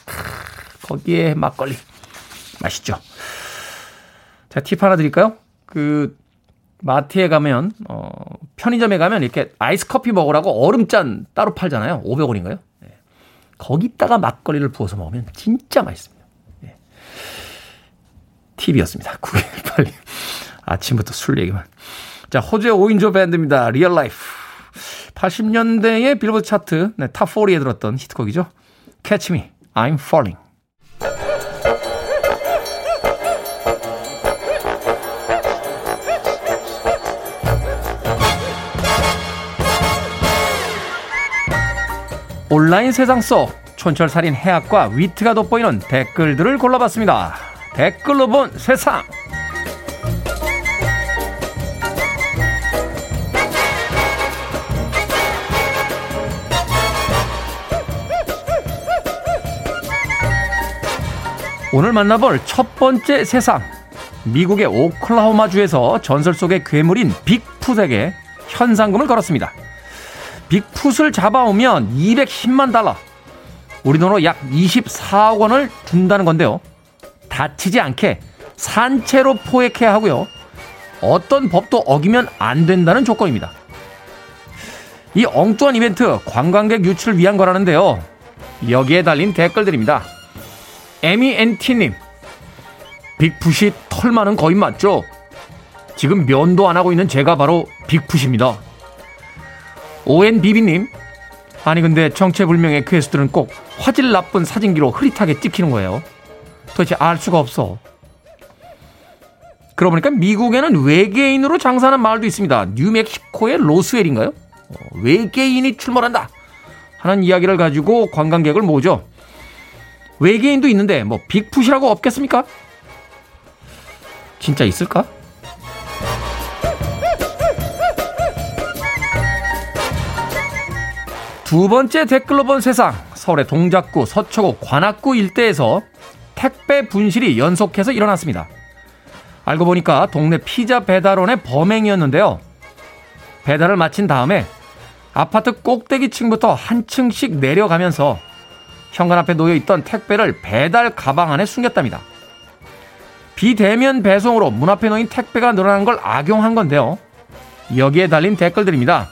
거기에 막걸리. 맛있죠? 자, 팁 하나 드릴까요? 그 마트에 가면 어, 편의점에 가면 이렇게 아이스 커피 먹으라고 얼음잔 따로 팔잖아요. 오백 원인가요? 예. 거기다가 막걸리를 부어서 먹으면 진짜 맛있습니다. 예. 팁이었습니다. 구일팔 아침부터 술 얘기만. 자, 호주의 오 인조 밴드입니다. 리얼 라이프. 팔십 년대의 빌보드 차트 네, 탑사에 들었던 히트곡이죠. Catch Me I'm Falling. 온라인 세상 속 촌철살인 해학과 위트가 돋보이는 댓글들을 골라봤습니다. 댓글로 본 세상. 오늘 만나볼 첫 번째 세상. 미국의 오클라호마주에서 전설 속의 괴물인 빅풋에게 현상금을 걸었습니다. 빅풋을 잡아오면 이백십만 달러, 우리 돈으로 약 이십사억 원을 준다는 건데요. 다치지 않게 산채로 포획해야 하고요. 어떤 법도 어기면 안 된다는 조건입니다. 이 엉뚱한 이벤트, 관광객 유치를 위한 거라는데요. 여기에 달린 댓글들입니다. 에미엔티님, 빅풋이 털 많은 거인 맞죠? 지금 면도 안 하고 있는 제가 바로 빅풋입니다. 오엔비비님, 아니 근데 정체불명의 괴수들은 꼭 화질 나쁜 사진기로 흐릿하게 찍히는 거예요. 도대체 알 수가 없어. 그러고 보니까 미국에는 외계인으로 장사하는 마을도 있습니다. 뉴멕시코의 로스웰인가요? 어, 외계인이 출몰한다 하는 이야기를 가지고 관광객을 모으죠. 외계인도 있는데 뭐 빅풋이라고 없겠습니까? 진짜 있을까? 두 번째 댓글로 본 세상. 서울의 동작구, 서초구, 관악구 일대에서 택배 분실이 연속해서 일어났습니다. 알고 보니까 동네 피자 배달원의 범행이었는데요. 배달을 마친 다음에 아파트 꼭대기 층부터 한 층씩 내려가면서 현관 앞에 놓여있던 택배를 배달 가방 안에 숨겼답니다. 비대면 배송으로 문 앞에 놓인 택배가 늘어난 걸 악용한 건데요. 여기에 달린 댓글들입니다.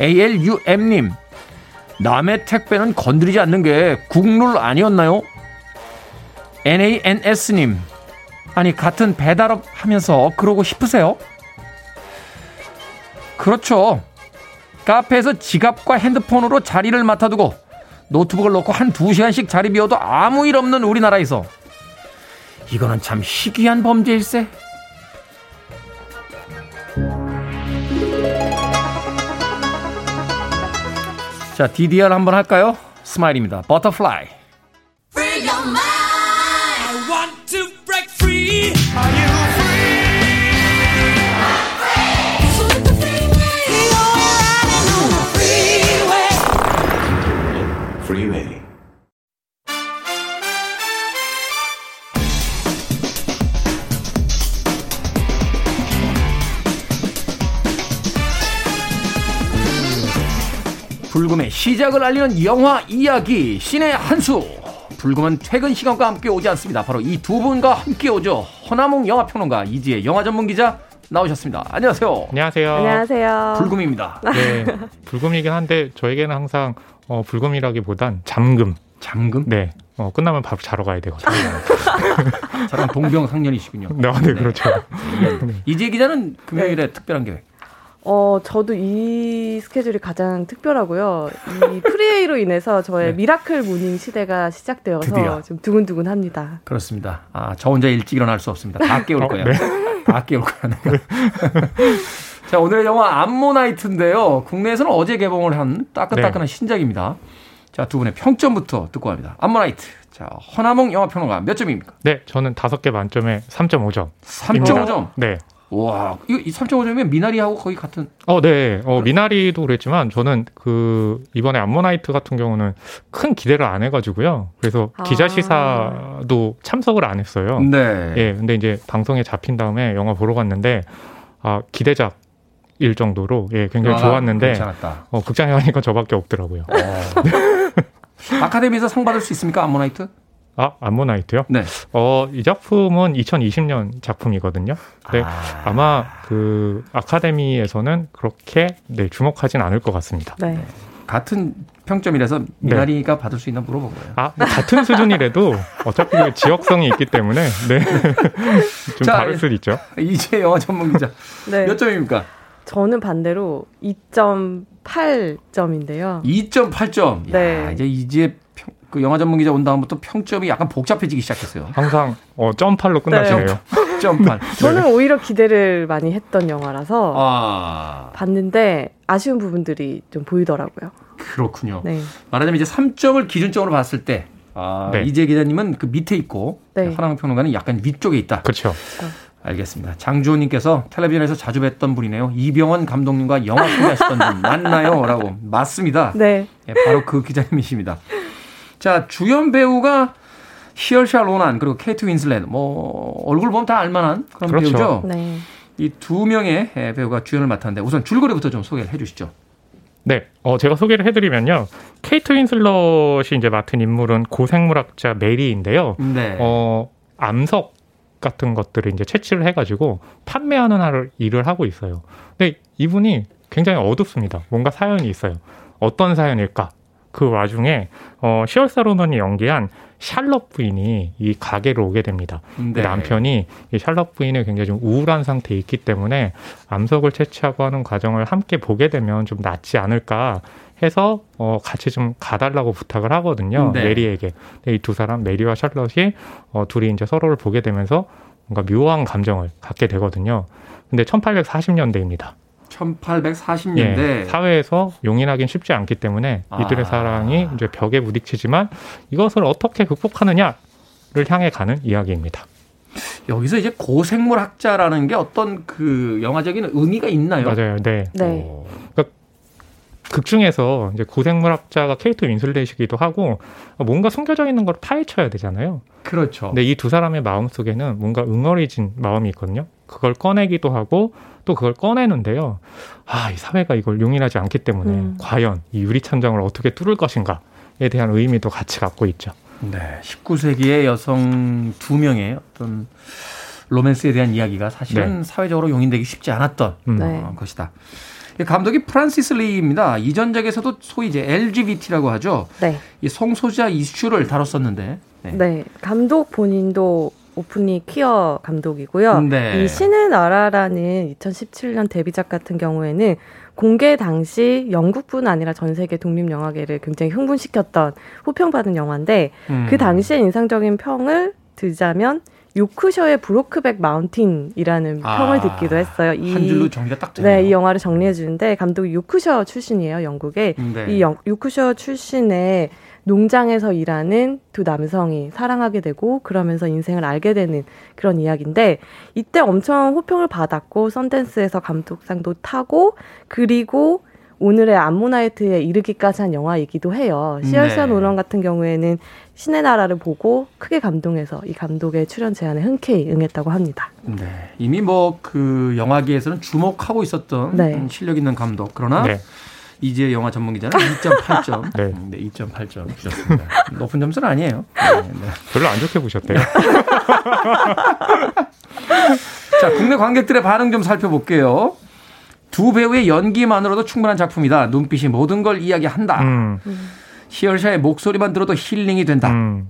에이엘유엠님, 남의 택배는 건드리지 않는 게 국룰 아니었나요? 엔에이엔에스님, 아니 같은 배달업 하면서 그러고 싶으세요? 그렇죠. 카페에서 지갑과 핸드폰으로 자리를 맡아두고 노트북을 놓고 한 두 시간씩 자리 비워도 아무 일 없는 우리나라에서 이거는 참 희귀한 범죄일세. 자, 디디알 한번 할까요? 스마일입니다. 버터플라이. Free your mind. I want to break free. Are you free? I'm free. You're on the freeway. Freeway. 불금의 시작을 알리는 영화 이야기 신의 한수. 불금은 퇴근 시간과 함께 오지 않습니다. 바로 이 두 분과 함께 오죠. 허남몽 영화평론가, 이지혜 영화전문기자 나오셨습니다. 안녕하세요. 안녕하세요. 안녕하세요. 불금입니다. 네, 불금이긴 한데 저에게는 항상 어, 불금이라기보단 잠금. 잠금? 네. 어, 끝나면 바로 자러 가야 되거든요. 저랑 동병상련이시군요. 네, 네, 그렇죠. 네. 이지혜 기자는 금요일에 네. 특별한 계획. 어, 저도 이 스케줄이 가장 특별하고요. 이 프리웨이로 인해서 저의 네. 미라클 모닝 시대가 시작되어서 드디어. 지금 두근두근합니다. 그렇습니다. 아, 저 혼자 일찍 일어날 수 없습니다. 다 깨울 어, 거예요. 네. 다 깨울 거야. 자, 오늘의 영화 암모나이트인데요. 국내에서는 어제 개봉을 한 따끈따끈한 네. 신작입니다. 자, 두 분의 평점부터 듣고 갑니다. 암모나이트. 자, 허남몽 영화평론가 몇 점입니까? 네, 저는 다섯 개 만점에 삼 점 오 점. 삼 점 오 점? 네. 와, 이 삼 점 오 점이면 미나리하고 거의 같은. 어, 네. 어, 미나리도 그랬지만 저는 그 이번에 암모나이트 같은 경우는 큰 기대를 안 해가지고요. 그래서 아. 기자 시사도 참석을 안 했어요. 네. 예, 근데 이제 방송에 잡힌 다음에 영화 보러 갔는데 아 기대작. 일 정도로 예 굉장히 아, 좋았는데 괜찮았다. 어, 극장에 가니까 저밖에 없더라고요. 아카데미에서 상 받을 수 있습니까? 암모나이트? 아, 암모나이트요? 네. 어, 이 작품은 이천이십 년 작품이거든요. 네. 아... 아마 그 아카데미에서는 그렇게 네, 주목하진 않을 것 같습니다. 네. 같은 평점이라서 미나리가 네. 받을 수 있나 물어본 거예요. 아, 뭐 같은 수준이라도 어차피 지역성이 있기 때문에 네. 좀 자, 다를 수 있죠. 이제 영화 전문 기자. 네. 몇 점입니까? 저는 반대로 이 점 팔 점인데요. 이 점 팔 점. 네. 야, 이제 이제 평, 그 영화 전문 기자 온 다음부터 평점이 약간 복잡해지기 시작했어요. 항상 어, 점팔로 끝나시네요. 네. 점팔. 네. 저는 오히려 기대를 많이 했던 영화라서 아... 봤는데 아쉬운 부분들이 좀 보이더라고요. 그렇군요. 네. 말하자면 이제 삼 점을 기준점으로 봤을 때 아, 네. 이재 기자님은 그 밑에 있고 네. 허남몽 평론가는 약간 위쪽에 있다. 그렇죠. 어. 알겠습니다. 장주호님께서 텔레비전에서 자주 뵀던 분이네요. 이병헌 감독님과 영화 소개하셨던 분 맞나요? 라고. 맞습니다. 네. 예, 바로 그 기자님이십니다. 자, 주연 배우가 사오르세 로난 그리고 케이트 윈슬렛 뭐 얼굴 보면 다 알만한 그런 그렇죠. 배우죠. 네. 이 두 명의 배우가 주연을 맡았는데 우선 줄거리부터 좀 소개를 해주시죠. 네, 어, 제가 소개를 해드리면요. 케이트 윈슬럿이 이제 맡은 인물은 고생물학자 메리인데요. 네. 어, 암석 같은 것들을 이제 채취를 해가지고 판매하는 일을 하고 있어요. 근데 이분이 굉장히 어둡습니다. 뭔가 사연이 있어요. 어떤 사연일까? 그 와중에 어, 사오르세 로난이 연기한 샬럿 부인이 이 가게로 오게 됩니다. 네. 남편이 이 샬럿 부인이 굉장히 좀 우울한 상태에 있기 때문에 암석을 채취하고 하는 과정을 함께 보게 되면 좀 낫지 않을까 해서 어, 같이 좀 가달라고 부탁을 하거든요. 네. 메리에게. 이 두 사람 메리와 샬럿이 어, 둘이 이제 서로를 보게 되면서 뭔가 묘한 감정을 갖게 되거든요. 근데 천팔백사십 년대입니다. 천팔백사십 년대. 예, 사회에서 용인하기는 쉽지 않기 때문에 아. 이들의 사랑이 이제 벽에 부딪히지만 이것을 어떻게 극복하느냐를 향해 가는 이야기입니다. 여기서 이제 고생물학자라는 게 어떤 그 영화적인 의미가 있나요? 맞아요. 네. 네. 그러니까 극 중에서 이제 고생물학자가 케이트 윈슬렛이기도 하고 뭔가 숨겨져 있는 걸 파헤쳐야 되잖아요. 그렇죠. 근데 이 두 사람의 마음 속에는 뭔가 응어리진 마음이 있거든요. 그걸 꺼내기도 하고 또 그걸 꺼내는데요. 아, 이 사회가 이걸 용인하지 않기 때문에 음. 과연 이 유리천장을 어떻게 뚫을 것인가에 대한 의미도 같이 갖고 있죠. 네, 십구 세기의 여성 두 명의 어떤 로맨스에 대한 이야기가 사실은 네. 사회적으로 용인되기 쉽지 않았던 음. 네. 것이다. 감독이 프란시스 리입니다. 이전작에서도 소위 이제 엘지비티라고 하죠. 네. 이 성소수자 이슈를 다뤘었는데. 네. 네. 감독 본인도 오픈리 퀴어 감독이고요. 네. 이 신의 나라라는 이천십칠 년 데뷔작 같은 경우에는 공개 당시 영국뿐 아니라 전 세계 독립영화계를 굉장히 흥분시켰던 호평받은 영화인데 음. 그 당시에 인상적인 평을 들자면 요크셔의 브로크백 마운틴이라는 아, 평을 듣기도 했어요. 이, 한 줄로 정리가 딱 되네요. 네, 이 영화를 정리해 주는데 감독이 요크셔 출신이에요, 영국의. 네. 이 영, 요크셔 출신의 농장에서 일하는 두 남성이 사랑하게 되고 그러면서 인생을 알게 되는 그런 이야기인데 이때 엄청 호평을 받았고 선댄스에서 감독상도 타고 그리고 오늘의 암모나이트에 이르기까지 한 영화이기도 해요. 시얼스 노런 네. 같은 경우에는 신의 나라를 보고 크게 감동해서 이 감독의 출연 제안에 흔쾌히 응했다고 합니다. 네, 이미 뭐 그 영화계에서는 주목하고 있었던 네. 실력 있는 감독. 그러나 네. 이제 영화 전문 기자는 이 점 팔 점, 네. 네, 이 점 팔 점 주셨습니다. 높은 점수는 아니에요. 네, 네. 별로 안 좋게 보셨대요. 자, 국내 관객들의 반응 좀 살펴볼게요. 두 배우의 연기만으로도 충분한 작품이다. 눈빛이 모든 걸 이야기한다. 음. 시얼샤의 목소리만 들어도 힐링이 된다. 음.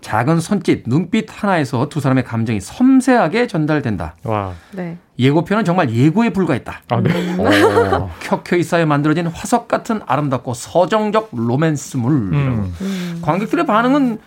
작은 손짓, 눈빛 하나에서 두 사람의 감정이 섬세하게 전달된다. 와. 네. 예고편은 정말 예고에 불과했다. 아, 네. 켜켜이 쌓여 만들어진 화석 같은 아름답고 서정적 로맨스물. 음. 음. 관객들의 반응은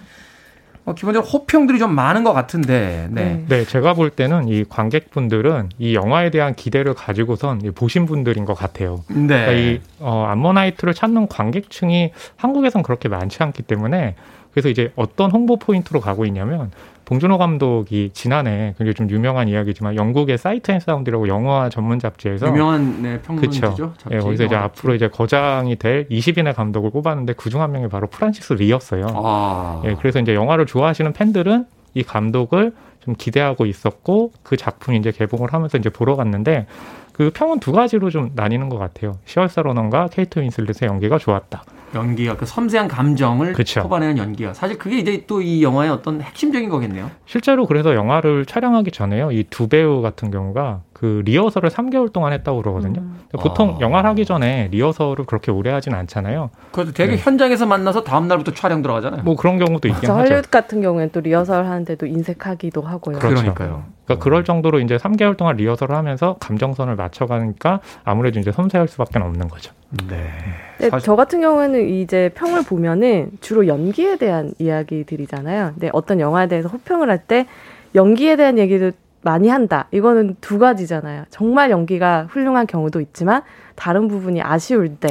어, 기본적으로 호평들이 좀 많은 것 같은데. 네. 네, 제가 볼 때는 이 관객분들은 이 영화에 대한 기대를 가지고선 보신 분들인 것 같아요. 네. 그러니까 이 어, 암모나이트를 찾는 관객층이 한국에선 그렇게 많지 않기 때문에 그래서 이제 어떤 홍보 포인트로 가고 있냐면 봉준호 감독이 지난해 굉장히 좀 유명한 이야기지만 영국의 사이트 앤 사운드라고 영화 전문 잡지에서 유명한 네, 평론지죠. 네, 거기서 이제 앞으로 이제 거장이 될 이십 인의 감독을 꼽았는데 그중 한 명이 바로 프란시스 리였어요. 아. 네, 그래서 이제 영화를 좋아하시는 팬들은 이 감독을 좀 기대하고 있었고 그 작품이 이제 개봉을 하면서 이제 보러 갔는데 그 평은 두 가지로 좀 나뉘는 것 같아요. 시얼사 로넌과 케이트 윈슬릿의 연기가 좋았다. 연기가 그 섬세한 감정을 그쵸. 뽑아내는 연기가 사실 그게 이제 또 이 영화의 어떤 핵심적인 거겠네요. 실제로 그래서 영화를 촬영하기 전에요. 이 두 배우 같은 경우가 그 리허설을 삼 개월 동안 했다고 그러거든요. 음. 보통 아. 영화를 하기 전에 리허설을 그렇게 오래 하진 않잖아요. 그래도 되게 네. 현장에서 만나서 다음 날부터 촬영 들어가잖아요. 뭐 그런 경우도 있긴 하죠. 할리우드 같은 경우에는 또 리허설 하는데도 인색하기도 하고요. 그렇죠. 그러니까요. 그러니까 그럴 정도로 이제 삼 개월 동안 리허설을 하면서 감정선을 맞춰가니까 아무래도 이제 섬세할 수밖에 없는 거죠. 네. 네, 사실... 저 같은 경우에는 이제 평을 보면은 주로 연기에 대한 이야기들이잖아요. 근데 어떤 영화에 대해서 호평을 할 때 연기에 대한 얘기를 많이 한다. 이거는 두 가지잖아요. 정말 연기가 훌륭한 경우도 있지만 다른 부분이 아쉬울 때.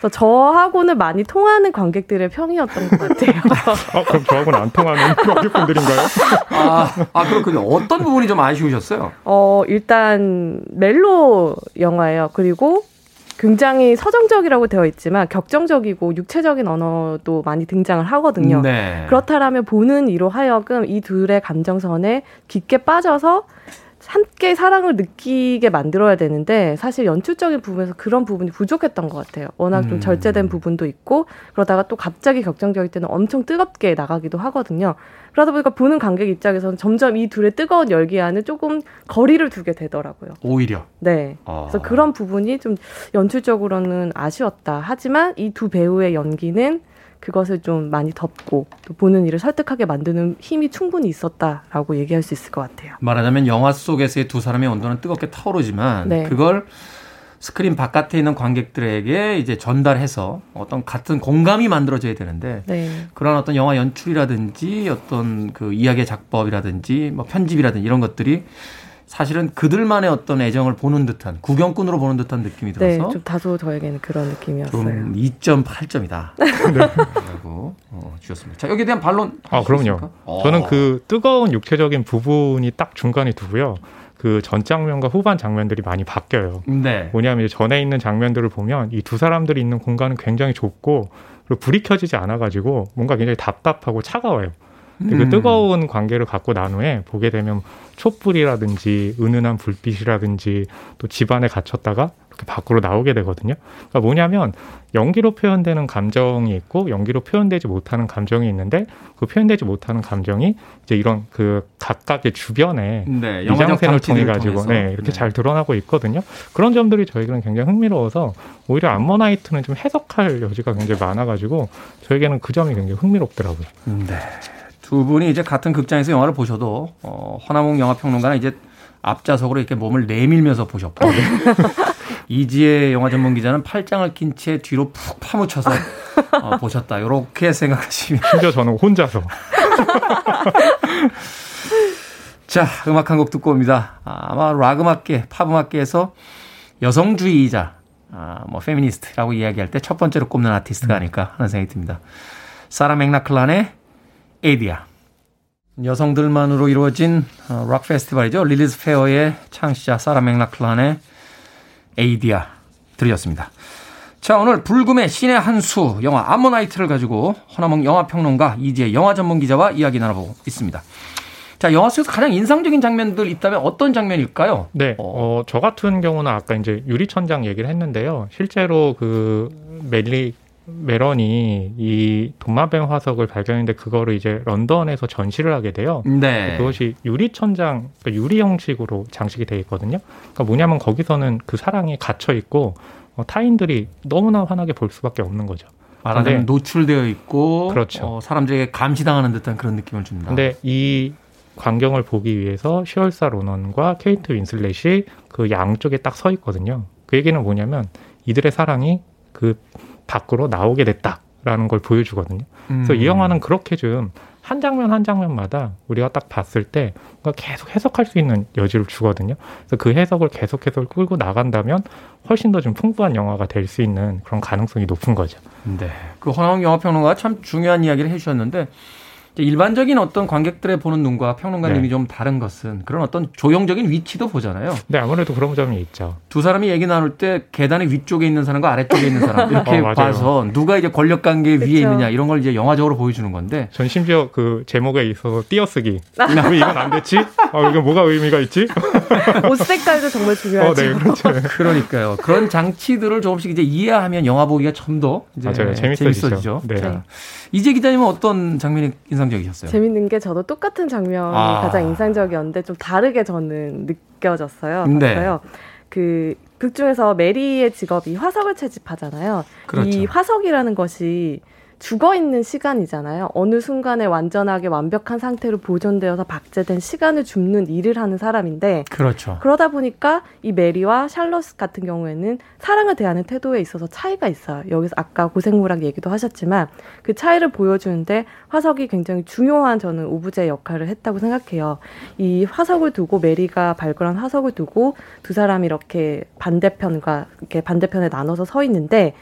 그래서 저하고는 많이 통하는 관객들의 평이었던 것 같아요. 아, 그럼 저하고는 안 통하는 관객분들인가요? 아, 아 그렇군요. 어떤 부분이 좀 아쉬우셨어요? 어, 일단 멜로 영화예요. 그리고 굉장히 서정적이라고 되어 있지만 격정적이고 육체적인 언어도 많이 등장을 하거든요. 네. 그렇다라면 보는 이로 하여금 이 둘의 감정선에 깊게 빠져서 함께 사랑을 느끼게 만들어야 되는데 사실 연출적인 부분에서 그런 부분이 부족했던 것 같아요. 워낙 좀 절제된 부분도 있고 그러다가 또 갑자기 격정적일 때는 엄청 뜨겁게 나가기도 하거든요. 그러다 보니까 보는 관객 입장에서는 점점 이 둘의 뜨거운 열기와는 조금 거리를 두게 되더라고요. 오히려? 네. 아. 그래서 그런 부분이 좀 연출적으로는 아쉬웠다. 하지만 이 두 배우의 연기는 그것을 좀 많이 덮고 또 보는 일을 설득하게 만드는 힘이 충분히 있었다라고 얘기할 수 있을 것 같아요. 말하자면 영화 속에서의 두 사람의 온도는 뜨겁게 타오르지만 네. 그걸 스크린 바깥에 있는 관객들에게 이제 전달해서 어떤 같은 공감이 만들어져야 되는데 네. 그런 어떤 영화 연출이라든지 어떤 그 이야기의 작법이라든지 뭐 편집이라든지 이런 것들이 사실은 그들만의 어떤 애정을 보는 듯한 구경꾼으로 보는 듯한 느낌이 들어서 네, 좀 다소 저에게는 그런 느낌이었어요. 좀 이 점 팔 점이다. 네. 라고 어, 주셨습니다. 자, 여기에 대한 반론 아, 그럼요. 오. 저는 그 뜨거운 육체적인 부분이 딱 중간에 두고요. 그 전 장면과 후반 장면들이 많이 바뀌어요. 네. 뭐냐면 전에 있는 장면들을 보면 이 두 사람들이 있는 공간은 굉장히 좁고 그리고 불이 켜지지 않아가지고 뭔가 굉장히 답답하고 차가워요. 그 음. 뜨거운 관계를 갖고 난 후에 보게 되면 촛불이라든지 은은한 불빛이라든지 또 집안에 갇혔다가 이렇게 밖으로 나오게 되거든요. 그러니까 뭐냐면 연기로 표현되는 감정이 있고 연기로 표현되지 못하는 감정이 있는데 그 표현되지 못하는 감정이 이제 이런 그 각각의 주변에 네, 미장센을 통해 가지고 네, 이렇게 네. 잘 드러나고 있거든요. 그런 점들이 저에게는 굉장히 흥미로워서 오히려 암모나이트는 좀 해석할 여지가 굉장히 많아가지고 저에게는 그 점이 굉장히 흥미롭더라고요. 네. 두 분이 이제 같은 극장에서 영화를 보셔도 어, 허남홍 영화평론가는 이제 앞좌석으로 이렇게 몸을 내밀면서 보셨고 이지혜 영화 전문 기자는 팔짱을 낀 채 뒤로 푹 파묻혀서 어, 보셨다. 이렇게 생각하시면 심지어 저는 혼자서. 자, 음악 한 곡 듣고 옵니다. 아마 락 음악계, 팝 음악계에서 여성주의자, 아, 뭐 페미니스트라고 이야기할 때 첫 번째로 꼽는 아티스트가 아닐까 하는 생각이 듭니다. 사라 맥락클란의 에디아. 여성들만으로 이루어진 락 페스티벌이죠. 릴리즈 페어의 창시자 사라 맥락클란의 에이디아 드렸습니다. 자, 오늘 불금의 신의 한 수 영화 암모나이트를 가지고 허남몽 영화평론가 이지혜 영화전문기자와 이야기 나눠보고 있습니다. 자, 영화 속에서 가장 인상적인 장면들 있다면 어떤 장면일까요? 네, 어, 저 같은 경우는 아까 이제 유리천장 얘기를 했는데요. 실제로 그 멜리 메런이 이 도마뱀 화석을 발견했는데 그거를 이제 런던에서 전시를 하게 돼요. 네. 그것이 유리천장, 그러니까 유리 형식으로 장식이 되어 있거든요. 그러니까 뭐냐면 거기서는 그 사랑이 갇혀 있고 어, 타인들이 너무나 환하게 볼 수밖에 없는 거죠. 말하자면 노출되어 있고, 그렇죠. 어, 사람들에게 감시당하는 듯한 그런 느낌을 줍니다. 근데 이 광경을 보기 위해서 시얼사 로넌과 케이트 윈슬렛이 그 양쪽에 딱 서 있거든요. 그 얘기는 뭐냐면 이들의 사랑이 그 밖으로 나오게 됐다라는 걸 보여주거든요. 음. 그래서 이 영화는 그렇게 좀 한 장면 한 장면마다 우리가 딱 봤을 때 계속 해석할 수 있는 여지를 주거든요. 그래서 그 해석을 계속해서 끌고 나간다면 훨씬 더 좀 풍부한 영화가 될 수 있는 그런 가능성이 높은 거죠. 네, 그 허남몽 영화평론가가 참 중요한 이야기를 해주셨는데 일반적인 어떤 관객들의 보는 눈과 평론가님이 네. 좀 다른 것은 그런 어떤 조형적인 위치도 보잖아요. 네, 아무래도 그런 점이 있죠. 두 사람이 얘기 나눌 때 계단의 위쪽에 있는 사람과 아래쪽에 있는 사람 이렇게 어, 봐서 누가 이제 권력 관계 위에 있느냐 이런 걸 이제 영화적으로 보여주는 건데. 전 심지어 그 제목에 있어서 띄어쓰기. 왜 이건 안 됐지? 아, 이거 뭐가 의미가 있지? 옷 색깔도 정말 중요하죠. 어, 네, 그렇죠. 그러니까요. 그런 장치들을 조금씩 이제 이해하면 영화 보기가 좀 더 재밌어지죠. 재밌어지죠. 네. 자, 이제 기자님은 어떤 장면이 인상? 인상적이셨어요. 재밌는 게 저도 똑같은 장면이 아. 가장 인상적이었는데 좀 다르게 저는 느껴졌어요. 네. 그 극 중에서 메리의 직업이 화석을 채집하잖아요. 그렇죠. 이 화석이라는 것이 죽어있는 시간이잖아요. 어느 순간에 완전하게 완벽한 상태로 보존되어서 박제된 시간을 줍는 일을 하는 사람인데 그렇죠. 그러다 보니까 이 메리와 샬럿 같은 경우에는 사랑을 대하는 태도에 있어서 차이가 있어요. 여기서 아까 고생물학 얘기도 하셨지만 그 차이를 보여주는데 화석이 굉장히 중요한 저는 오브제 역할을 했다고 생각해요. 이 화석을 두고 메리가 발견한 화석을 두고 두 사람이 이렇게 반대편과 이렇게 반대편에 나눠서 서 있는데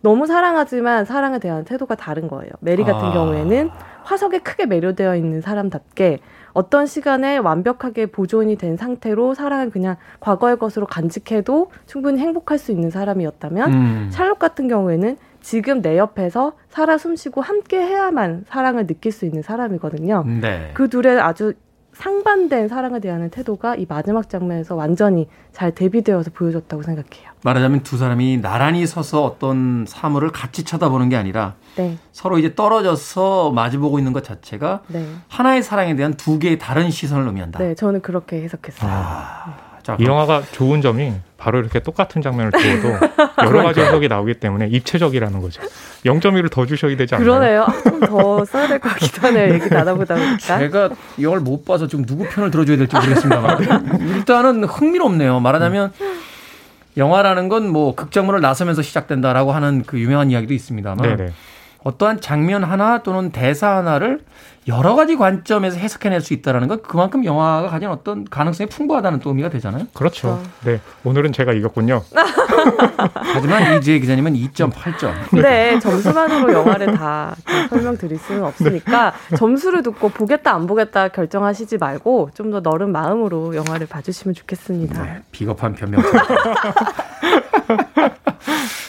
너무 사랑하지만 사랑에 대한 태도가 다른 거예요. 메리 같은 아... 경우에는 화석에 크게 매료되어 있는 사람답게 어떤 시간에 완벽하게 보존이 된 상태로 사랑을 그냥 과거의 것으로 간직해도 충분히 행복할 수 있는 사람이었다면 음... 샬롯 같은 경우에는 지금 내 옆에서 살아 숨쉬고 함께 해야만 사랑을 느낄 수 있는 사람이거든요. 네. 그 둘의 아주 상반된 사랑에 대한 태도가 이 마지막 장면에서 완전히 잘 대비되어서 보여줬다고 생각해요. 말하자면 두 사람이 나란히 서서 어떤 사물을 같이 쳐다보는 게 아니라 네. 서로 이제 떨어져서 마주보고 있는 것 자체가 네. 하나의 사랑에 대한 두 개의 다른 시선을 의미한다. 네, 저는 그렇게 해석했어요. 아... 이 영화가 좋은 점이 바로 이렇게 똑같은 장면을 두어도 여러 가지 해석이 나오기 때문에 입체적이라는 거죠. 영 점 일을 더 주셔야 되지 않나요? 그러네요. 좀 더 써야 될 것 같기도 하네요. 얘기 나눠보다 보니까. 제가 이걸 못 봐서 지금 누구 편을 들어줘야 될지 모르겠습니다만 일단은 흥미롭네요. 말하자면 영화라는 건 뭐 극장문을 나서면서 시작된다라고 하는 그 유명한 이야기도 있습니다만 네네. 어떠한 장면 하나 또는 대사 하나를 여러 가지 관점에서 해석해낼 수 있다는 건 그만큼 영화가 가진 어떤 가능성이 풍부하다는 또 의미가 되잖아요. 그렇죠. 네, 오늘은 제가 이겼군요. 하지만 이지혜 기자님은 이 점 팔 점. 네, 네 점수만으로 영화를 다 설명드릴 수는 없으니까 네. 점수를 듣고 보겠다 안 보겠다 결정하시지 말고 좀 더 너른 마음으로 영화를 봐주시면 좋겠습니다. 네, 비겁한 변명.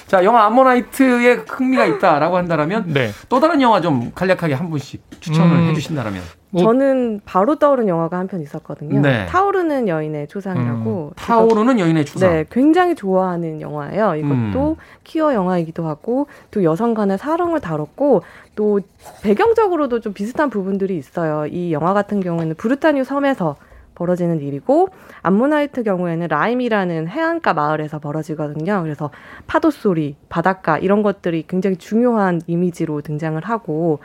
자, 영화 암모나이트에 흥미가 있다라고 한다라면 네. 또 다른 영화 좀 간략하게 한 분씩 추천을 음, 해주신다라면 뭐, 저는 바로 떠오른 영화가 한 편 있었거든요. 네. 타오르는 여인의 초상이라고 음, 타오르는 이거, 여인의 초상. 네, 굉장히 좋아하는 영화예요. 이것도 음. 퀴어 영화이기도 하고 또 여성 간의 사랑을 다뤘고 또 배경적으로도 좀 비슷한 부분들이 있어요. 이 영화 같은 경우에는 부르타뉴 섬에서 벌어지는 일이고 암모나이트 경우에는 라임이라는 해안가 마을에서 벌어지거든요. 그래서 파도 소리, 바닷가 이런 것들이 굉장히 중요한 이미지로 등장을 하고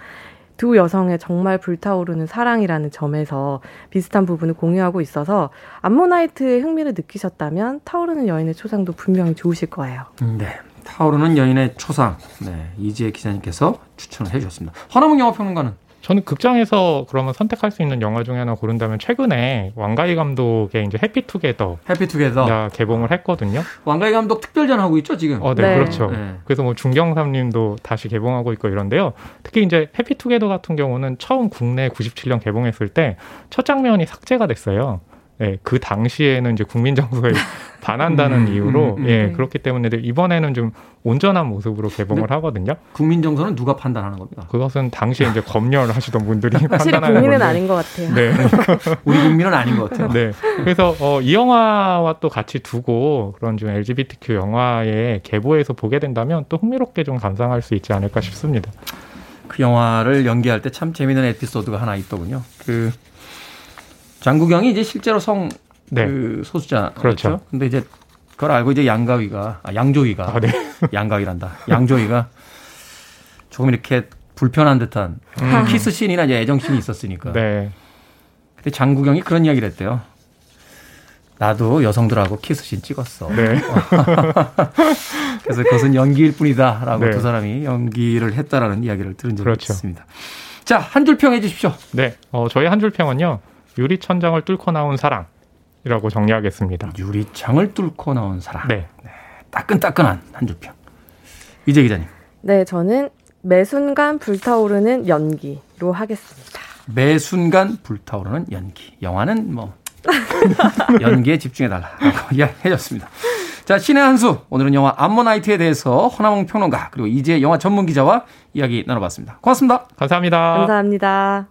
두 여성의 정말 불타오르는 사랑이라는 점에서 비슷한 부분을 공유하고 있어서 암모나이트의 흥미를 느끼셨다면 타오르는 여인의 초상도 분명히 좋으실 거예요. 네, 타오르는 여인의 초상. 네, 이지혜 기자님께서 추천을 해주셨습니다. 허남몽 영화평론가는? 저는 극장에서 그러면 선택할 수 있는 영화 중에 하나 고른다면 최근에 왕가희 감독의 이제 해피 투게더 해피 투게더 개봉을 했거든요. 왕가희 감독 특별전 하고 있죠 지금. 어, 네, 네. 그렇죠. 네. 그래서 뭐 중경삼림도 다시 개봉하고 있고 이런데요. 특히 이제 해피 투게더 같은 경우는 처음 국내 구십칠 년 개봉했을 때 첫 장면이 삭제가 됐어요. 네, 그 당시에는 이제 국민정서에 반한다는 음, 이유로 음, 음, 예 음. 그렇기 때문에 이번에는 좀 온전한 모습으로 개봉을 하거든요. 국민정서는 누가 판단하는 겁니까? 그것은 당시에 이제 검열을 하시던 분들이 판단하는 건데. 국민은 아닌 것 같아요. 네, 우리 국민은 아닌 것 같아요. 네, 그래서 어, 이 영화와 또 같이 두고 그런 좀 엘지비티큐 영화의 계보에서 보게 된다면 또 흥미롭게 좀 감상할 수 있지 않을까 싶습니다. 그 영화를 연기할 때 참 재미있는 에피소드가 하나 있더군요. 그 장국영이 이제 실제로 성 네. 그 소수자 그렇죠. 근데 이제 그걸 알고 이제 양가위가 아, 양조위가 아, 네. 양가위란다. 양조위가 조금 이렇게 불편한 듯한 음. 키스 씬이나 이제 애정 씬이 있었으니까. 네. 근데 장국영이 그런 이야기를 했대요. 나도 여성들하고 키스씬 찍었어. 네. 그래서 그것은 연기일 뿐이다라고 네. 두 사람이 연기를 했다라는 이야기를 들은 적이 그렇죠. 있습니다. 자, 한 줄 평해 주십시오. 네, 어, 저희 한 줄 평은요. 유리천장을 뚫고 나온 사랑이라고 정리하겠습니다. 유리창을 뚫고 나온 사랑. 네. 네, 따끈따끈한 한 줄 평. 이재 기자님. 네, 저는 매 순간 불타오르는 연기로 하겠습니다. 매 순간 불타오르는 연기. 영화는 뭐. 연기에 집중해달라고 이야기해줬습니다. 자, 신의 한 수. 오늘은 영화 암모나이트에 대해서 허남홍 평론가 그리고 이제 영화 전문 기자와 이야기 나눠봤습니다. 고맙습니다. 감사합니다. 감사합니다.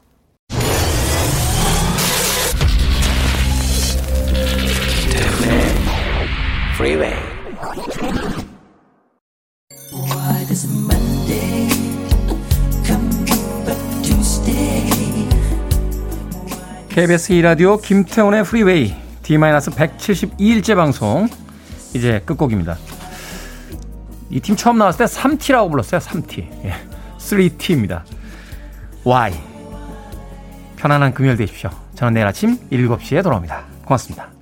케이비에스 E 라디오 김태훈의 프리웨이 디 백칠십이 일째 방송 이제 끝곡입니다. 이 팀 처음 나왔을 때 쓰리티라고 불렀어요. 쓰리티. 예. 쓰리티입니다. Why? 편안한 금요일 되십시오. 저는 내일 아침 일곱 시에 돌아옵니다. 고맙습니다.